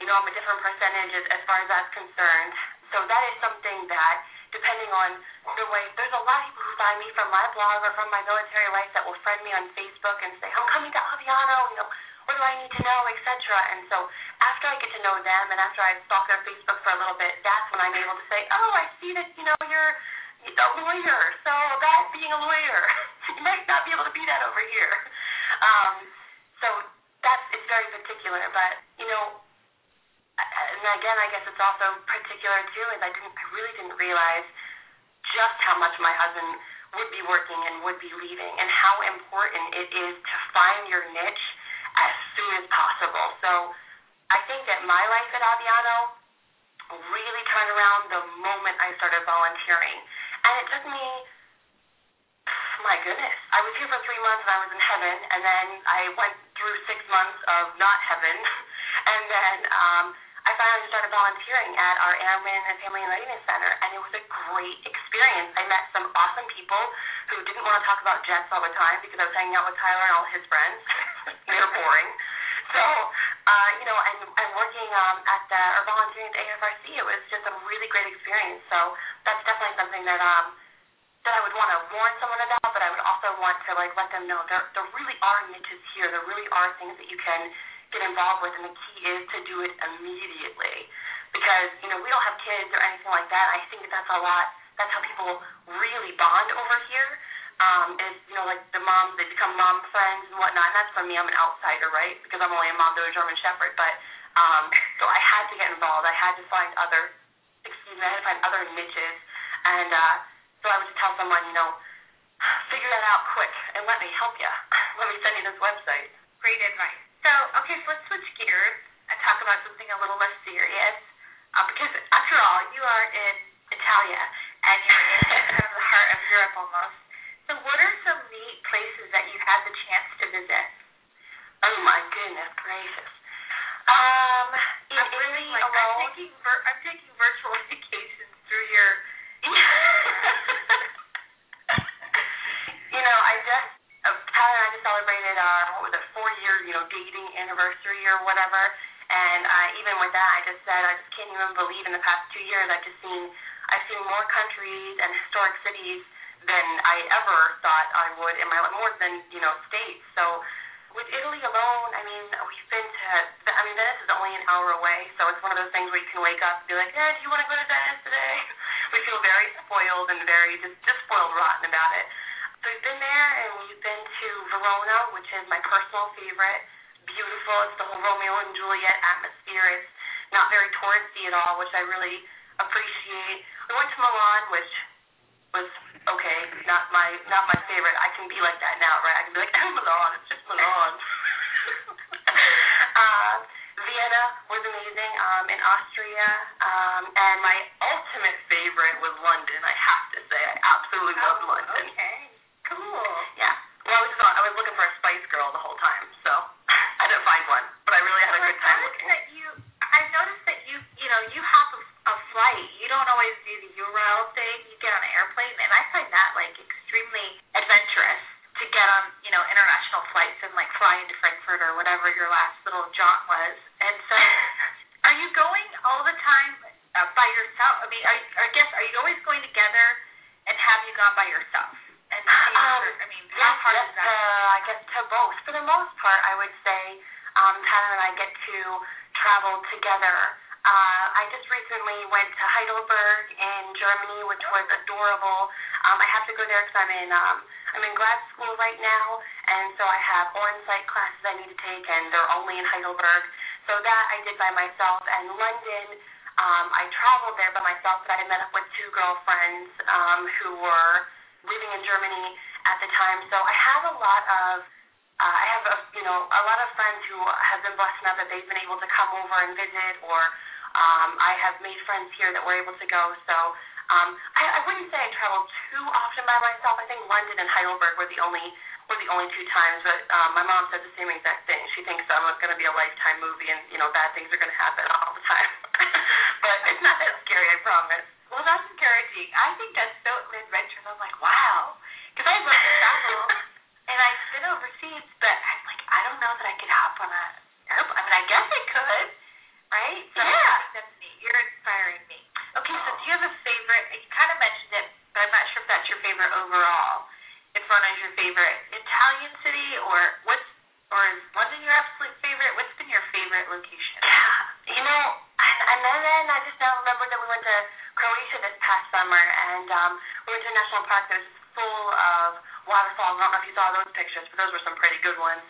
you know, I'm a different percentage as, as far as that's concerned. So that is something that depending on the way. There's a lot of people who find me from my blog or from My Military Life that will friend me on Facebook and say, I'm coming to Aviano, you know, what do I need to know, et cetera. And so after I get to know them and after I stalk their Facebook for a little bit, that's when I'm able to say, oh, I see that, you know, you're a lawyer, so that being a lawyer, you might not be able to be that over here. Um, so that's, it's very particular, but, you know, and again, I guess it's also particular, too, is I didn't, I really didn't realize just how much my husband would be working and would be leaving and how important it is to find your niche as soon as possible. So I think that my life at Aviano really turned around the moment I started volunteering. And it took me, my goodness, I was here for three months and I was in heaven, and then I went through six months of not heaven, and then um, I finally started volunteering at our Airmen and Family and Readiness Center, and it was a great experience. I met some awesome people who didn't want to talk about jets all the time because I was hanging out with Tyler and all his friends. They were boring. So, uh, you know, and, and working um, at the, or volunteering at the A F R C, it was just a really great experience. So that's definitely something that um, that I would want to warn someone about, but I would also want to, like, let them know there, there really are niches here. There really are things that you can get involved with, and the key is to do it immediately because, you know, we don't have kids or anything like that. I think that that's a lot. That's how people really bond over here um, is, you know, like the moms, they become mom friends and whatnot, and that's for me. I'm an outsider, right, because I'm only a mom to a German Shepherd, but um, so I had to get involved. I had to find other, excuse me, I had to find other niches, and uh, so I would just tell someone, you know, figure that out quick and let me help you. Let me send you this website. Great advice. So, okay, so let's switch gears and talk about something a little less serious, uh, because after all, you are in Italia, and you're in kind of the heart of Europe almost. So what are some neat places that you've had the chance to visit? Oh, my goodness gracious. Um, it I'm is really like, alone. I'm taking, vir- I'm taking virtual vacations through your... You know, I just... Tyler and I just celebrated our, what was it, four-year, you know, dating anniversary or whatever, and uh, even with that, I just said, I just can't even believe in the past two years I've just seen, I've seen more countries and historic cities than I ever thought I would in my life, more than, you know, states. So with Italy alone, I mean, we've been to, I mean, Venice is only an hour away, so it's one of those things where you can wake up and be like, eh, do you want to go to Venice today? We feel very spoiled and very, just, just spoiled rotten about it. So we've been there, and we've been to Verona, which is my personal favorite. Beautiful. It's the whole Romeo and Juliet atmosphere. It's not very touristy at all, which I really appreciate. We went to Milan, which was okay, not my not my favorite. I can be like that now, right? I can be like, oh, Milan, it's just Milan. uh, Vienna was amazing, um, in Austria, um, and my ultimate favorite was London, I have to say. I absolutely oh, loved London. Okay. Cool. Yeah. Well, I was just on, I was looking for a Spice Girl the whole time, so I didn't find one, but I really had well, a good time looking. That you, I've noticed that you, you know, you hop a, a flight. You don't always do the U R L thing. You get on an airplane, and I find that, like, extremely adventurous to get on, you know, international flights and, like, fly into Frankfurt or whatever your last little jaunt was. And so are you going all the time by yourself? I mean, are, I guess, are you always going together, and have you gone by yourself? And um, I mean, yes, yes uh, I guess to both. For the most part, I would say um, Tyler and I get to travel together. Uh, I just recently went to Heidelberg in Germany, which was adorable. Um, I have to go there because I'm in um, I'm in grad school right now, and so I have on-site classes I need to take, and they're only in Heidelberg. So that I did by myself. And London, um, I traveled there by myself, but I met up with two girlfriends um, who were living in Germany at the time, so I have a lot of, uh, I have, a, you know, a lot of friends who have been blessed enough that they've been able to come over and visit, or um, I have made friends here that were able to go, so um, I, I wouldn't say I traveled too often by myself. I think London and Heidelberg were the only were the only two times, but um, my mom said the same exact thing. She thinks I'm going to be a lifetime movie and, you know, bad things are going to happen all the time, but it's not that scary, I promise. Well, that's encouraging. I think that's so adventurous. I'm like, wow. Because I've loved to travel, and I've been overseas, but I'm like, I don't know that I could hop on an airplane. I mean, I guess I could, right? So yeah. That's neat. You're inspiring me. Okay, so do you have a favorite? You kind of mentioned overall if Frona's your favorite Italian city, or what's or is London your absolute favorite? What's been your favorite location? Yeah, you know, I, I know that, and I just now remembered that we went to Croatia this past summer, and um, we went to a national park that was full of waterfalls. I don't know if you saw those pictures, but those were some pretty good ones.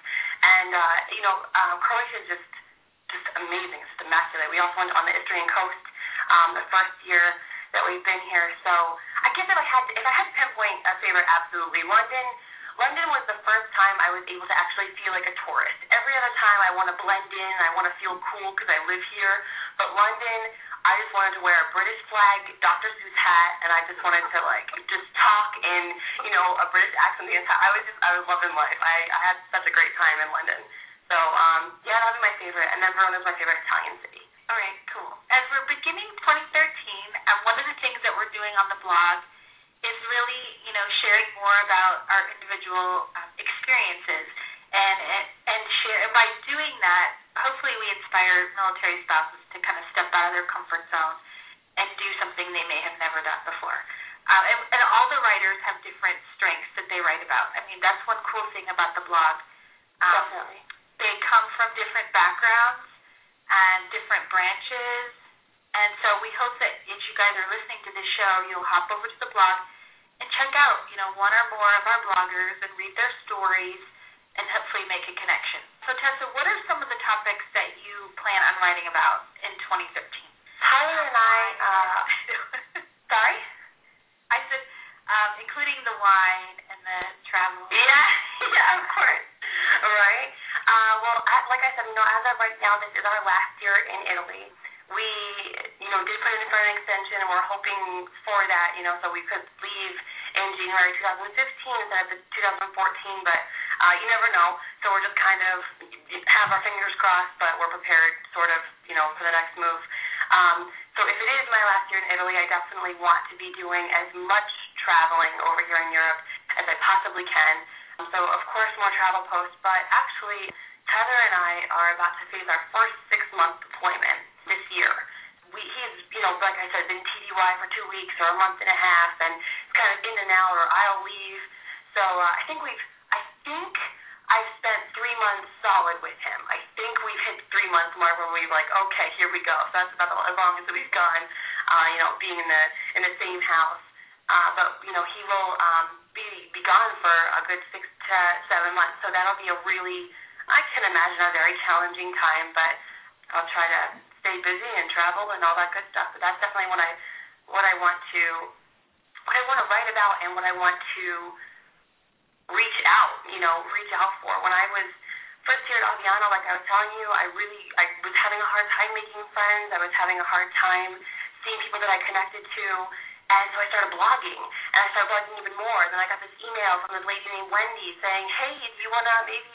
And, uh, you know, um, Croatia is just, just amazing. It's just immaculate. We also went on the Istrian coast um, the first year that we've been here. So I guess if I had to, if I had to pinpoint a favorite, absolutely. London London was the first time I was able to actually feel like a tourist. Every other time I want to blend in, I want to feel cool because I live here. But London, I just wanted to wear a British flag, Doctor Seuss hat, and I just wanted to, like, just talk in, you know, a British accent the entire time. I was just, I was loving life. I, I had such a great time in London. So, um, yeah, that would be my favorite. And then Verona is my favorite Italian city. All right, cool. As we're beginning twenty thirteen, and one of the things that we're doing on the blog is really, you know, sharing more about our individual um, experiences, and and share. And by doing that, hopefully we inspire military spouses to kind of step out of their comfort zone and do something they may have never done before. Um, and, and all the writers have different strengths that they write about. I mean, that's one cool thing about the blog. Um, Definitely. They come from different backgrounds and different branches. And so we hope that if you guys are listening to this show, you'll hop over to the blog and check out, you know, one or more of our bloggers and read their stories and hopefully make a connection. So, Tessa, what are some of the topics that you plan on writing about in twenty thirteen? Tyler and I, uh, sorry? I said, um, including the wine and the travel. Yeah, yeah, of course. All right. Uh, well, like I said, you know, as of right now, this is our last year in Italy. We, you know, did put in for an extension, and we're hoping for that, you know, so we could leave in January twenty fifteen instead of twenty fourteen, but uh, you never know. So we're just kind of have our fingers crossed, but we're prepared sort of, you know, for the next move. Um, so if it is my last year in Italy, I definitely want to be doing as much traveling over here in Europe as I possibly can. So, of course, more travel posts, but actually, Tyler and I are about to face our first six-month deployment this year. We, he's, you know, like I said, been T D Y for two weeks or a month and a half, and it's kind of in and out, or I'll leave. So uh, I think we've, I think I've spent three months solid with him. I think we've hit the three-month mark where we've like, okay, here we go. So that's about as long as we've gone, uh, you know, being in the in the same house. Uh, but you know, he will um, be be gone for a good six to seven months. So that'll be a really, I can imagine, a very challenging time. But I'll try to stay busy and travel and all that good stuff. But that's definitely what I what I want to what I want to write about and what I want to reach out, you know, reach out for. When I was first here at Aviano, like I was telling you, I really I was having a hard time making friends. I was having a hard time seeing people that I connected to. And so I started blogging, and I started blogging even more. Then I got this email from this lady named Wendy saying, hey, do you want to maybe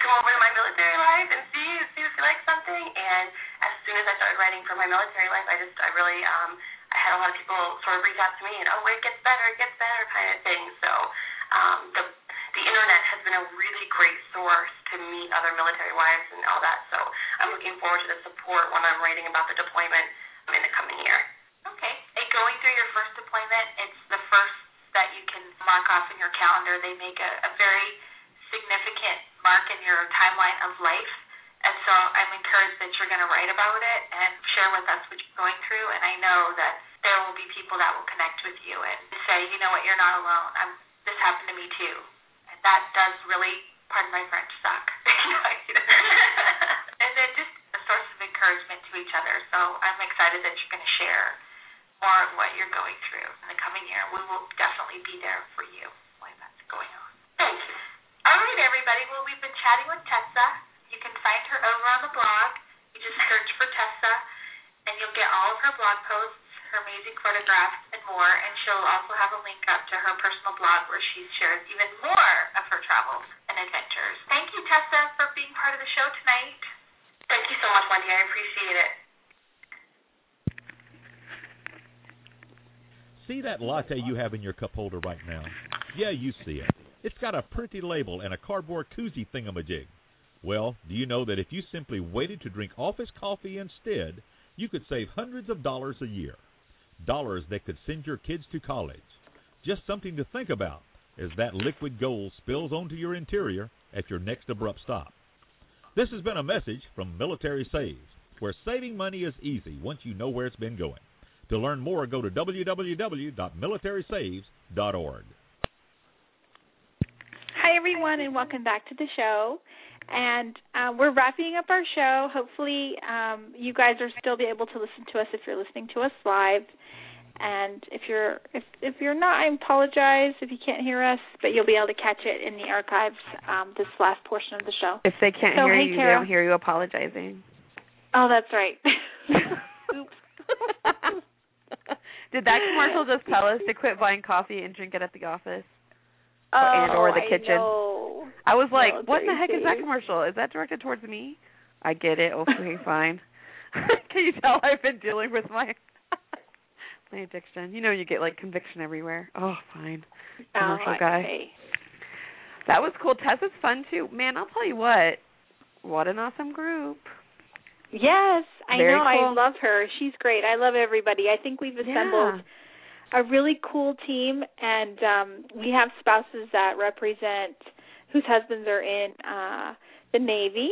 come over to My Military Life and see see if you like something? And as soon as I started writing for My Military Life, I just, I really, um, I had a lot of people sort of reach out to me and, oh, it gets better, it gets better kind of thing. So um, the the internet has been a really great source to meet other military wives and all that. So I'm looking forward to the support when I'm writing about the deployment in the coming year. Okay. And going through your first deployment, it's the first that you can mark off in your calendar. They make a, a very significant mark in your timeline of life. And so I'm encouraged that you're going to write about it and share with us what you're going through. And I know that there will be people that will connect with you and say, you know what, you're not alone. I'm, this happened to me too. And that does really, pardon my French, suck. And then just a source of encouragement to each other. So I'm excited that you're going to share more of what you're going through in the coming year. We will definitely be there for you when that's going on. Thank you. All right, everybody. Well, we've been chatting with Tessa. You can find her over on the blog. You just search for Tessa, and you'll get all of her blog posts, her amazing photographs, and more. And she'll also have a link up to her personal blog where she shares even more of her travels and adventures. Thank you, Tessa, for being part of the show tonight. Thank you so much, Wendy. I appreciate it. See that latte you have in your cup holder right now? Yeah, you see it. It's got a pretty label and a cardboard koozie thingamajig. Well, do you know that if you simply waited to drink office coffee instead, you could save hundreds of dollars a year? Dollars that could send your kids to college. Just something to think about as that liquid gold spills onto your interior at your next abrupt stop. This has been a message from Military Saves, where saving money is easy once you know where it's been going. To learn more, go to w w w dot military saves dot org. Hi, everyone, and welcome back to the show. And uh, we're wrapping up our show. Hopefully um, you guys are still be able to listen to us if you're listening to us live. And if you're if if you're not, I apologize if you can't hear us, but you'll be able to catch it in the archives, um, this last portion of the show. If they can't so, hear hey, you, Carol. They don't hear you apologizing. Oh, that's right. Oops. Did that commercial just tell us to quit buying coffee and drink it at the office? Oh, and or the kitchen. I know. I was like, no, what the heck is that commercial? Is that directed towards me? I get it. Okay, fine. Can you tell I've been dealing with my my addiction? You know, you get like conviction everywhere. Oh, fine. Commercial oh, guy. Say. That was cool. Tessa's fun too. Man, I'll tell you what. What an awesome group. Yes, I Very know. Cool. I love her. She's great. I love everybody. I think we've assembled. Yeah. A really cool team, and um, we have spouses that represent whose husbands are in uh, the Navy,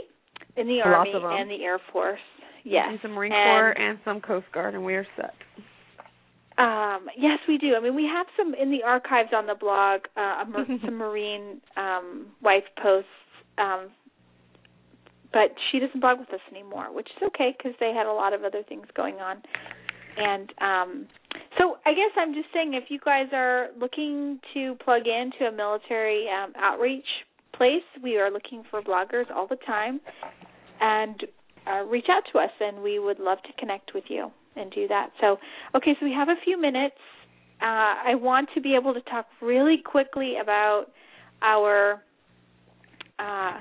in the Army, and the Air Force. Yes, and some Marine Corps and some Coast Guard, and we are set. Um, yes, we do. I mean, we have some in the archives on the blog, uh, some Marine um, wife posts, um, but she doesn't blog with us anymore, which is okay because they had a lot of other things going on. And um, so I guess I'm just saying if you guys are looking to plug into a military um, outreach place, we are looking for bloggers all the time, and uh, reach out to us, and we would love to connect with you and do that. So, okay, so we have a few minutes. Uh, I want to be able to talk really quickly about our uh,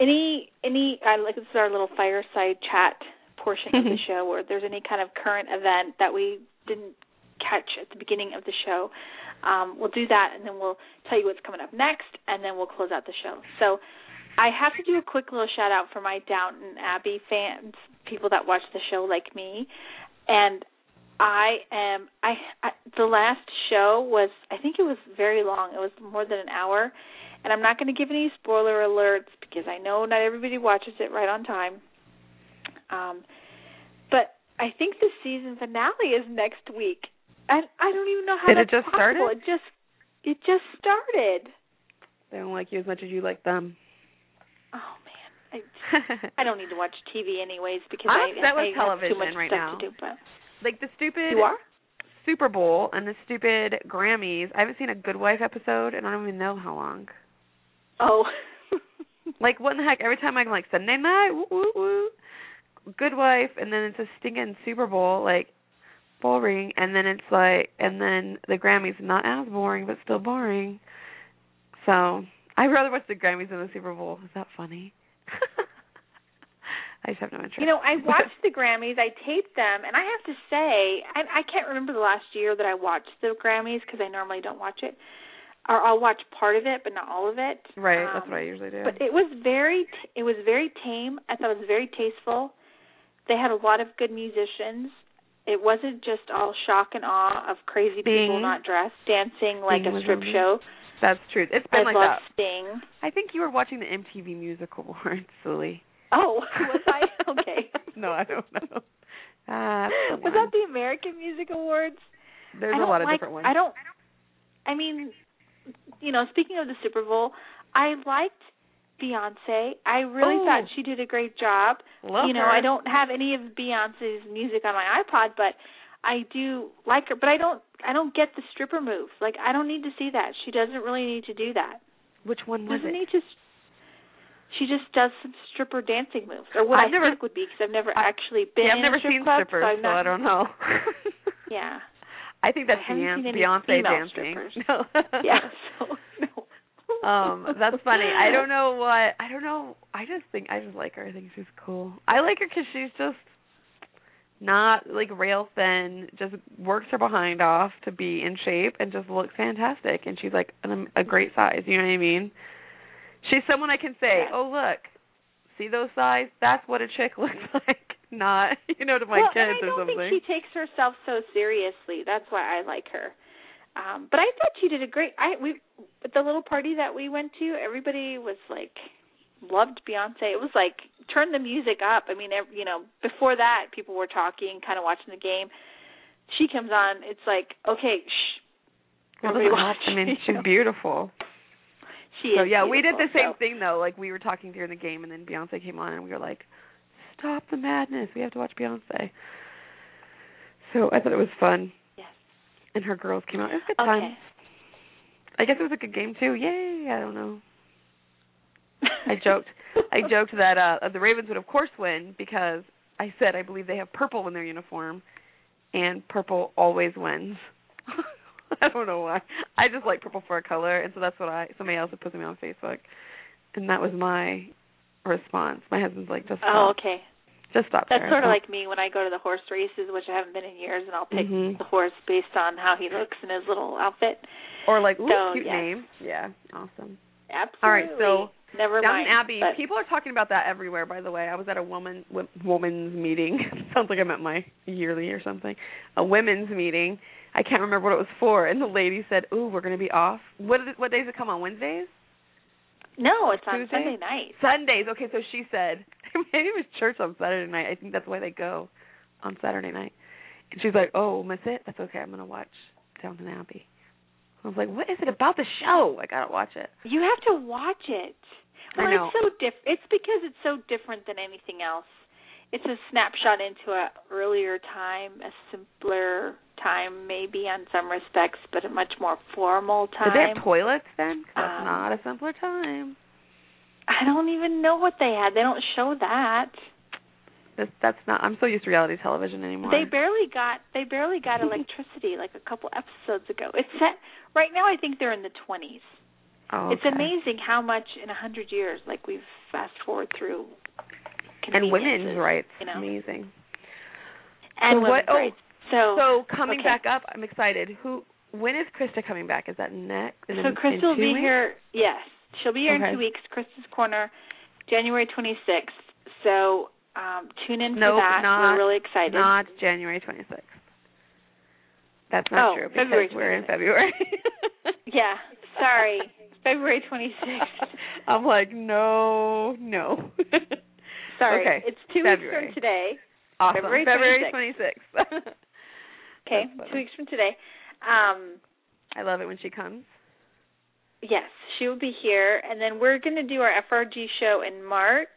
any, any uh, like this is our little fireside chat portion of the show where there's any kind of current event that we didn't catch at the beginning of the show. Um, we'll do that, and then we'll tell you what's coming up next, and then we'll close out the show. So I have to do a quick little shout-out for my Downton Abbey fans, people that watch the show like me. And I am I, – I, the last show was – I think it was very long. It was more than an hour. And I'm not going to give any spoiler alerts because I know not everybody watches it right on time. Um, but I think the season finale is next week. I, I don't even know how Did that's it just possible. Started? It just it just started. They don't like you as much as you like them. Oh man, I, I don't need to watch T V anyways because I'm I, upset I, with I television have too much right stuff now. To do, but. Like the stupid you are? Super Bowl and the stupid Grammys. I haven't seen a Good Wife episode, and I don't even know how long. Oh, like what in the heck? Every time I'm like Sunday night, woo woo woo. Good Wife, and then it's a stinking Super Bowl, like boring, and then it's like, and then the Grammys, not as boring, but still boring. So I'd rather watch the Grammys than the Super Bowl. Is that funny? I just have no interest. You know, I watched the Grammys, I taped them, and I have to say, I, I can't remember the last year that I watched the Grammys because I normally don't watch it. Or I'll watch part of it, but not all of it. Right, um, that's what I usually do. But it was very, it was very tame. I thought it was very tasteful. They had a lot of good musicians. It wasn't just all shock and awe of crazy Sting. People not dressed, dancing like Sting a strip amazing. Show. That's true. It's been I like that. Sting. I think you were watching the M T V Musical Awards, silly. Oh, was I? Okay. No, I don't know. Uh, was one. That the American Music Awards? There's a lot of like, different ones. I don't, I mean, you know, speaking of the Super Bowl, I liked Beyonce. I really oh. thought she did a great job. Love you know, her. I don't have any of Beyonce's music on my iPod, but I do like her. But I don't I don't get the stripper moves. Like, I don't need to see that. She doesn't really need to do that. Which one was doesn't it? Need to, she just does some stripper dancing moves, or what I've I never, think would be, because I've never I, actually been yeah, I've in never a strip seen club, strippers, so, not, so I don't know. Yeah. I think that's I Beyonce dancing. No. Yeah, so, no. Um, that's funny. I don't know what I don't know. I just think I just like her. I think she's cool. I like her because she's just not like rail thin. Just works her behind off to be in shape and just looks fantastic. And she's like an, a great size. You know what I mean? She's someone I can say, yeah. "Oh look, see those thighs? That's what a chick looks like." Not you know to my well, kids or something. I don't think she takes herself so seriously. That's why I like her. Um, but I thought you did a great. I we at the little party that we went to, everybody was like loved Beyonce. It was like turn the music up. I mean, every, you know, before that people were talking, kind of watching the game. She comes on. It's like okay, shh. Everybody watch. I mean, she's beautiful. She so, is yeah, we did the same so. thing, though. Like, we were talking during the game, and then Beyonce came on, and we were like, stop the madness. We have to watch Beyonce. So I thought it was fun. Yes. And her girls came out. It was a good okay. time. I guess it was a good game, too. Yay. I don't know. I joked I joked that uh, the Ravens would, of course, win because I said I believe they have purple in their uniform, and purple always wins. I don't know why. I just like purple for a color, and so that's what I. Somebody else had put me on Facebook, and that was my response. My husband's like, just stop. Oh, okay. Just stop. That's there. sort of oh. like me when I go to the horse races, which I haven't been in years, and I'll pick mm-hmm. the horse based on how he looks in his little outfit. Or like, ooh, so, cute yeah. name. Yeah, awesome. Absolutely. All right, so never Downton mind, Abbey. But... people are talking about that everywhere. By the way, I was at a woman w- woman's meeting. Sounds like I'm at my yearly or something. A women's meeting. I can't remember what it was for, and the lady said, ooh, we're going to be off. What, what days it come on, Wednesdays? No, it's Tuesday? On Sunday night. Sundays. Okay, so she said, maybe it was church on Saturday night. I think that's why they go on Saturday night. And she's like, oh, we'll miss it? That's okay. I'm going to watch Downton Abbey. I was like, what is it about the show? I got to watch it. You have to watch it. Well, I know. It's, so diff- it's because it's so different than anything else. It's a snapshot into an earlier time, a simpler time maybe on some respects, but a much more formal time. Do they have toilets then? Because that's um, not a simpler time. I don't even know what they had. They don't show that. That's, that's not. I'm so used to reality television anymore. They barely got. They barely got electricity like a couple episodes ago. It's set, right now. I think they're in the twenties. Oh, okay. It's amazing how much in a hundred years, like we've fast forward through. And women's rights, you know? Amazing. And so women's what, oh, rights. So, so coming okay. back up, I'm excited. Who? When is Krista coming back? Is that next? So in, Krista will be weeks? here. Yes, she'll be here okay. in two weeks. Krista's Corner, January twenty-sixth. So um, tune in nope, for that. Not, We're really excited. Not January twenty-sixth. That's not oh, true because February twenty-sixth. We're in February. Yeah, sorry, February twenty-sixth. I'm like, no, no. Sorry, okay. It's two February. weeks from today. Awesome. February twenty-sixth. Okay, two weeks from today. Um, I love it when she comes. Yes, she will be here. And then we're going to do our F R G show in March.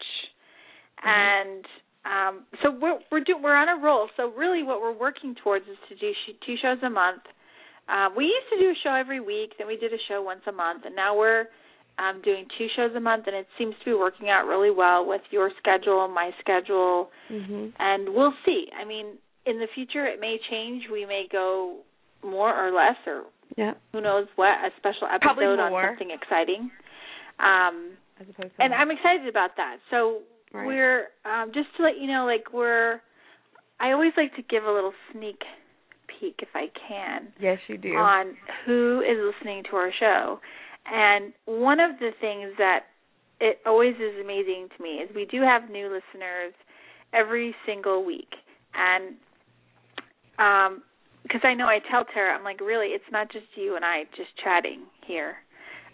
Mm-hmm. And um, so we're we're, do, we're on a roll. So really what we're working towards is to do two shows a month. Uh, we used to do a show every week. Then we did a show once a month. And now we're... I'm doing two shows a month, and it seems to be working out really well with your schedule, my schedule, mm-hmm. and we'll see. I mean, in the future, it may change. We may go more or less, or yeah. who knows what, a special episode on something exciting. Um, As opposed to and that. I'm excited about that. So right. we're, um, just to let you know, like we're, I always like to give a little sneak peek if I can. Yes, you do. On who is listening to our show. And one of the things that it always is amazing to me is we do have new listeners every single week. And because um, I know I tell Tara, I'm like, really, it's not just you and I just chatting here,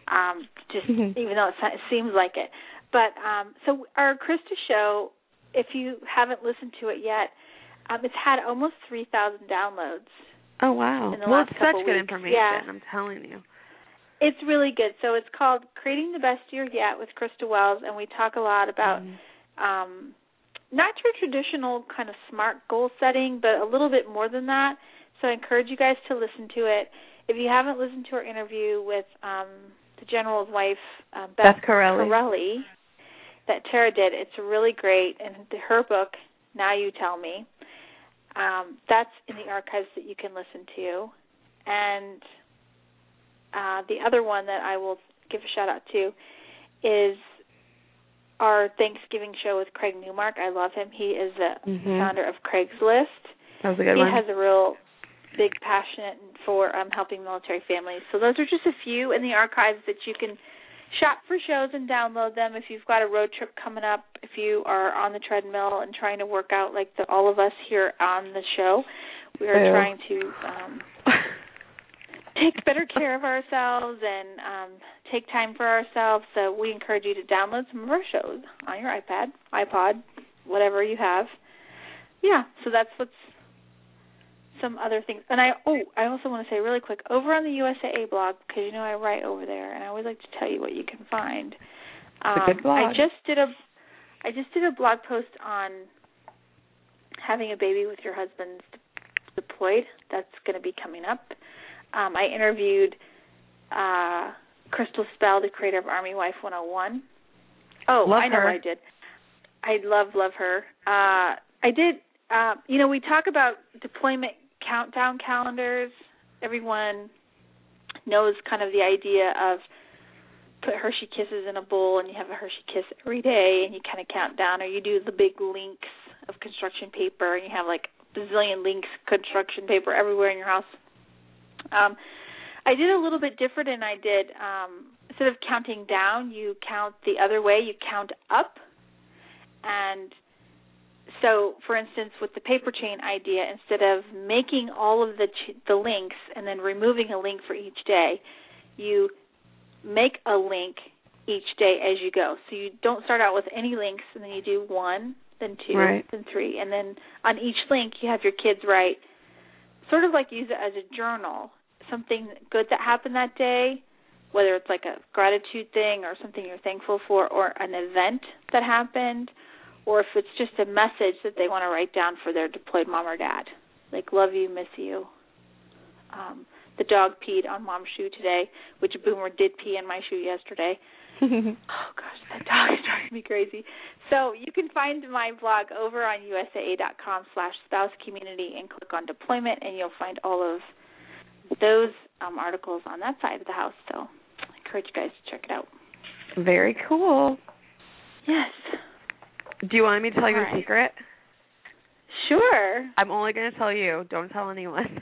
um, just mm-hmm. even though it, it seems like it. But um, so our Krista show, if you haven't listened to it yet, um, it's had almost three thousand downloads. Oh, wow. In the well, last it's such good weeks. Information, yeah. I'm telling you. It's really good. So it's called Creating the Best Year Yet with Krista Wells, and we talk a lot about mm-hmm. um, not your traditional kind of SMART goal setting, but a little bit more than that. So I encourage you guys to listen to it. If you haven't listened to our interview with um, the general's wife, uh, Beth, Beth Corelli. Corelli, that Tara did, it's really great. And her book, Now You Tell Me, um, that's in the archives that you can listen to. And... Uh, the other one that I will give a shout-out to is our Thanksgiving show with Craig Newmark. I love him. He is the mm-hmm. founder of Craigslist. That was a good he one. He has a real big passion for um, helping military families. So those are just a few in the archives that you can shop for shows and download them. If you've got a road trip coming up, if you are on the treadmill and trying to work out like the, all of us here on the show, we are Ew. trying to... Um, Take better care of ourselves and um, take time for ourselves. So we encourage you to download some of our shows on your iPad, iPod, whatever you have. Yeah, so that's what's some other things. And I oh, I also want to say really quick, over on the U S A A blog, because you know I write over there, and I always like to tell you what you can find. Um, it's a good blog. I just did a I just did a blog post on having a baby with your husband's deployed. That's going to be coming up. Um, I interviewed uh, Crystal Spell, the creator of Army Wife one oh one. Oh, love I know her. I did. I love, love her. Uh, I did, uh, you know, we talk about deployment countdown calendars. Everyone knows kind of the idea of put Hershey Kisses in a bowl and you have a Hershey Kiss every day and you kind of count down, or you do the big links of construction paper and you have like a bazillion links of construction paper everywhere in your house. Um, I did a little bit different, and I did um, instead of counting down, you count the other way, you count up. And so, for instance, with the paper chain idea, instead of making all of the ch- the links and then removing a link for each day, you make a link each day as you go. So you don't start out with any links, and then you do one, then two, right, then three. And then on each link, you have your kids write, sort of like use it as a journal, something good that happened that day, whether it's like a gratitude thing or something you're thankful for or an event that happened, or if it's just a message that they want to write down for their deployed mom or dad, like love you, miss you. Um, the dog peed on mom's shoe today, which Boomer did pee in my shoe yesterday. Oh, gosh, that dog is driving me crazy. So you can find my blog over on U S A A dot com slash spouse community and click on deployment, and you'll find all of those um, articles on that side of the house. So I encourage you guys to check it out. Very cool. Yes. Do you want me to tell all you right. a secret? Sure. I'm only going to tell you. Don't tell anyone.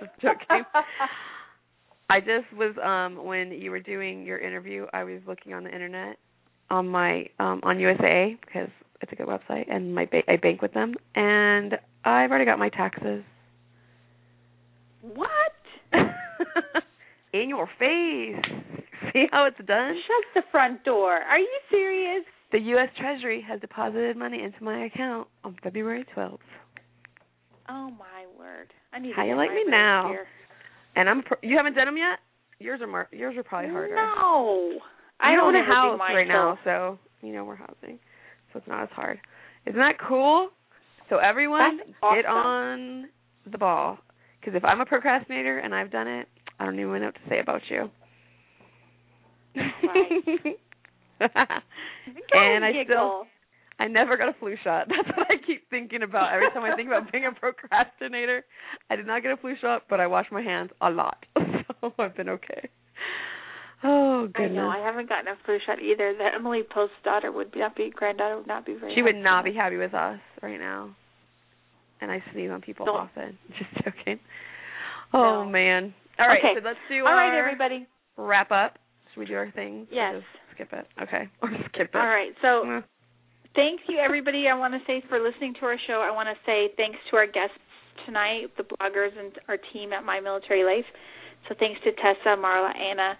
Just joking. I just was, um, when you were doing your interview, I was looking on the internet on my um, on U S A A because it's a good website, and my ba- I bank with them, and I've already got my taxes. What? In your face. See how it's done? Shut the front door. Are you serious? The U S Treasury has deposited money into my account on February twelfth. Oh, my word. I need how to you like me now? Here. And I'm pr- you haven't done them yet? Yours are mar- yours are probably harder. No. You I don't own a house right now, so, you know, we're housing. So it's not as hard. Isn't that cool? So everyone, awesome. Get on the ball. Because if I'm a procrastinator and I've done it, I don't even know what to say about you. Right. And I still, I never got a flu shot. That's what I keep thinking about. Every time I think about being a procrastinator, I did not get a flu shot, but I wash my hands a lot. So I've been okay. Oh, goodness. I know. I haven't gotten a flu shot either. That Emily Post's daughter would not be, granddaughter would not be very She would not be happy with us right now. And I sneeze on people Don't. often. Just joking. Oh, no. man. All right, okay. so let's do All our right, everybody. wrap up. Should we do our things? Yes. Or just skip it. Okay. Or skip it. All right, so... Mm. Thank you, everybody. I want to say for listening to our show, I want to say thanks to our guests tonight, the bloggers and our team at My Military Life. So thanks to Tessa, Marla, Anna,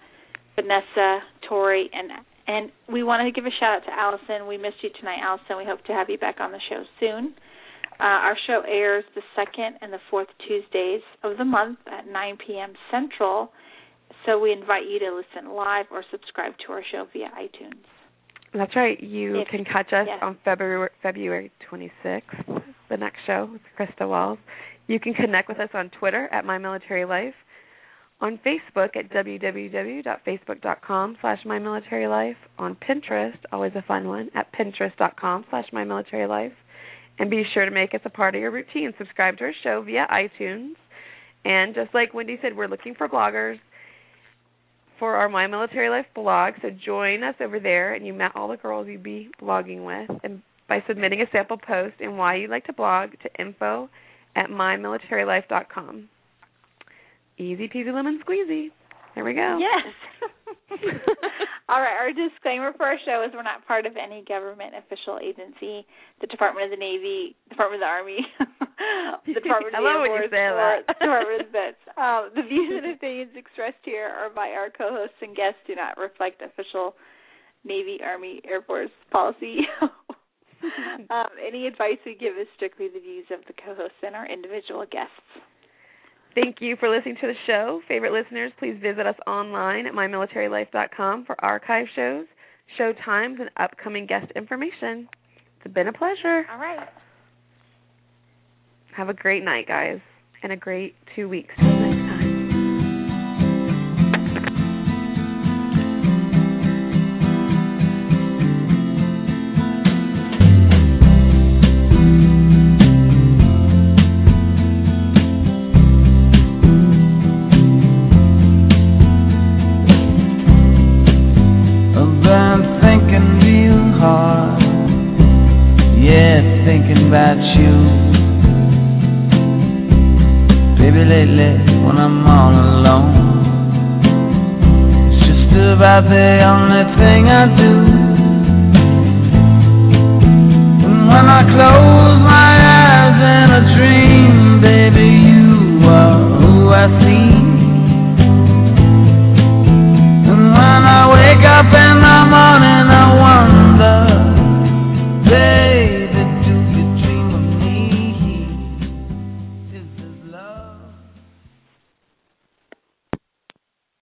Vanessa, Tori, and and we want to give a shout-out to Allison. We missed you tonight, Allison. We hope to have you back on the show soon. Uh, our show airs the second and the fourth Tuesdays of the month at nine p.m. Central, so we invite you to listen live or subscribe to our show via iTunes. That's right. You if, can catch us yes. on February February twenty-sixth, the next show with Krista Walls. You can connect with us on Twitter at My Military Life, on Facebook at www.facebook.com slash My Military Life, on Pinterest, always a fun one, at pinterest.com slash My Military Life. And be sure to make us a part of your routine. Subscribe to our show via iTunes. And just like Wendy said, we're looking for bloggers for our My Military Life blog, so join us over there, and you met all the girls you'd be blogging with, and by submitting a sample post and why you'd like to blog to info at my military life dot com. Easy peasy lemon squeezy. There we go. Yes. All right, our disclaimer for our show is we're not part of any government official agency, the Department of the Navy, Department of the Army, the Department of the Air Force, or Department of Defense. Um, the views and opinions expressed here are by our co-hosts and guests do not reflect official Navy, Army, Air Force policy. um, any advice we give is strictly the views of the co-hosts and our individual guests. Thank you for listening to the show. Favorite listeners, please visit us online at my military life dot com for archive shows, show times, and upcoming guest information. It's been a pleasure. All right. Have a great night, guys, and a great two weeks. Till next time. About you, baby, lately when I'm all alone, it's just about the only thing I do. And when I close my eyes in a dream, baby, you are who I see.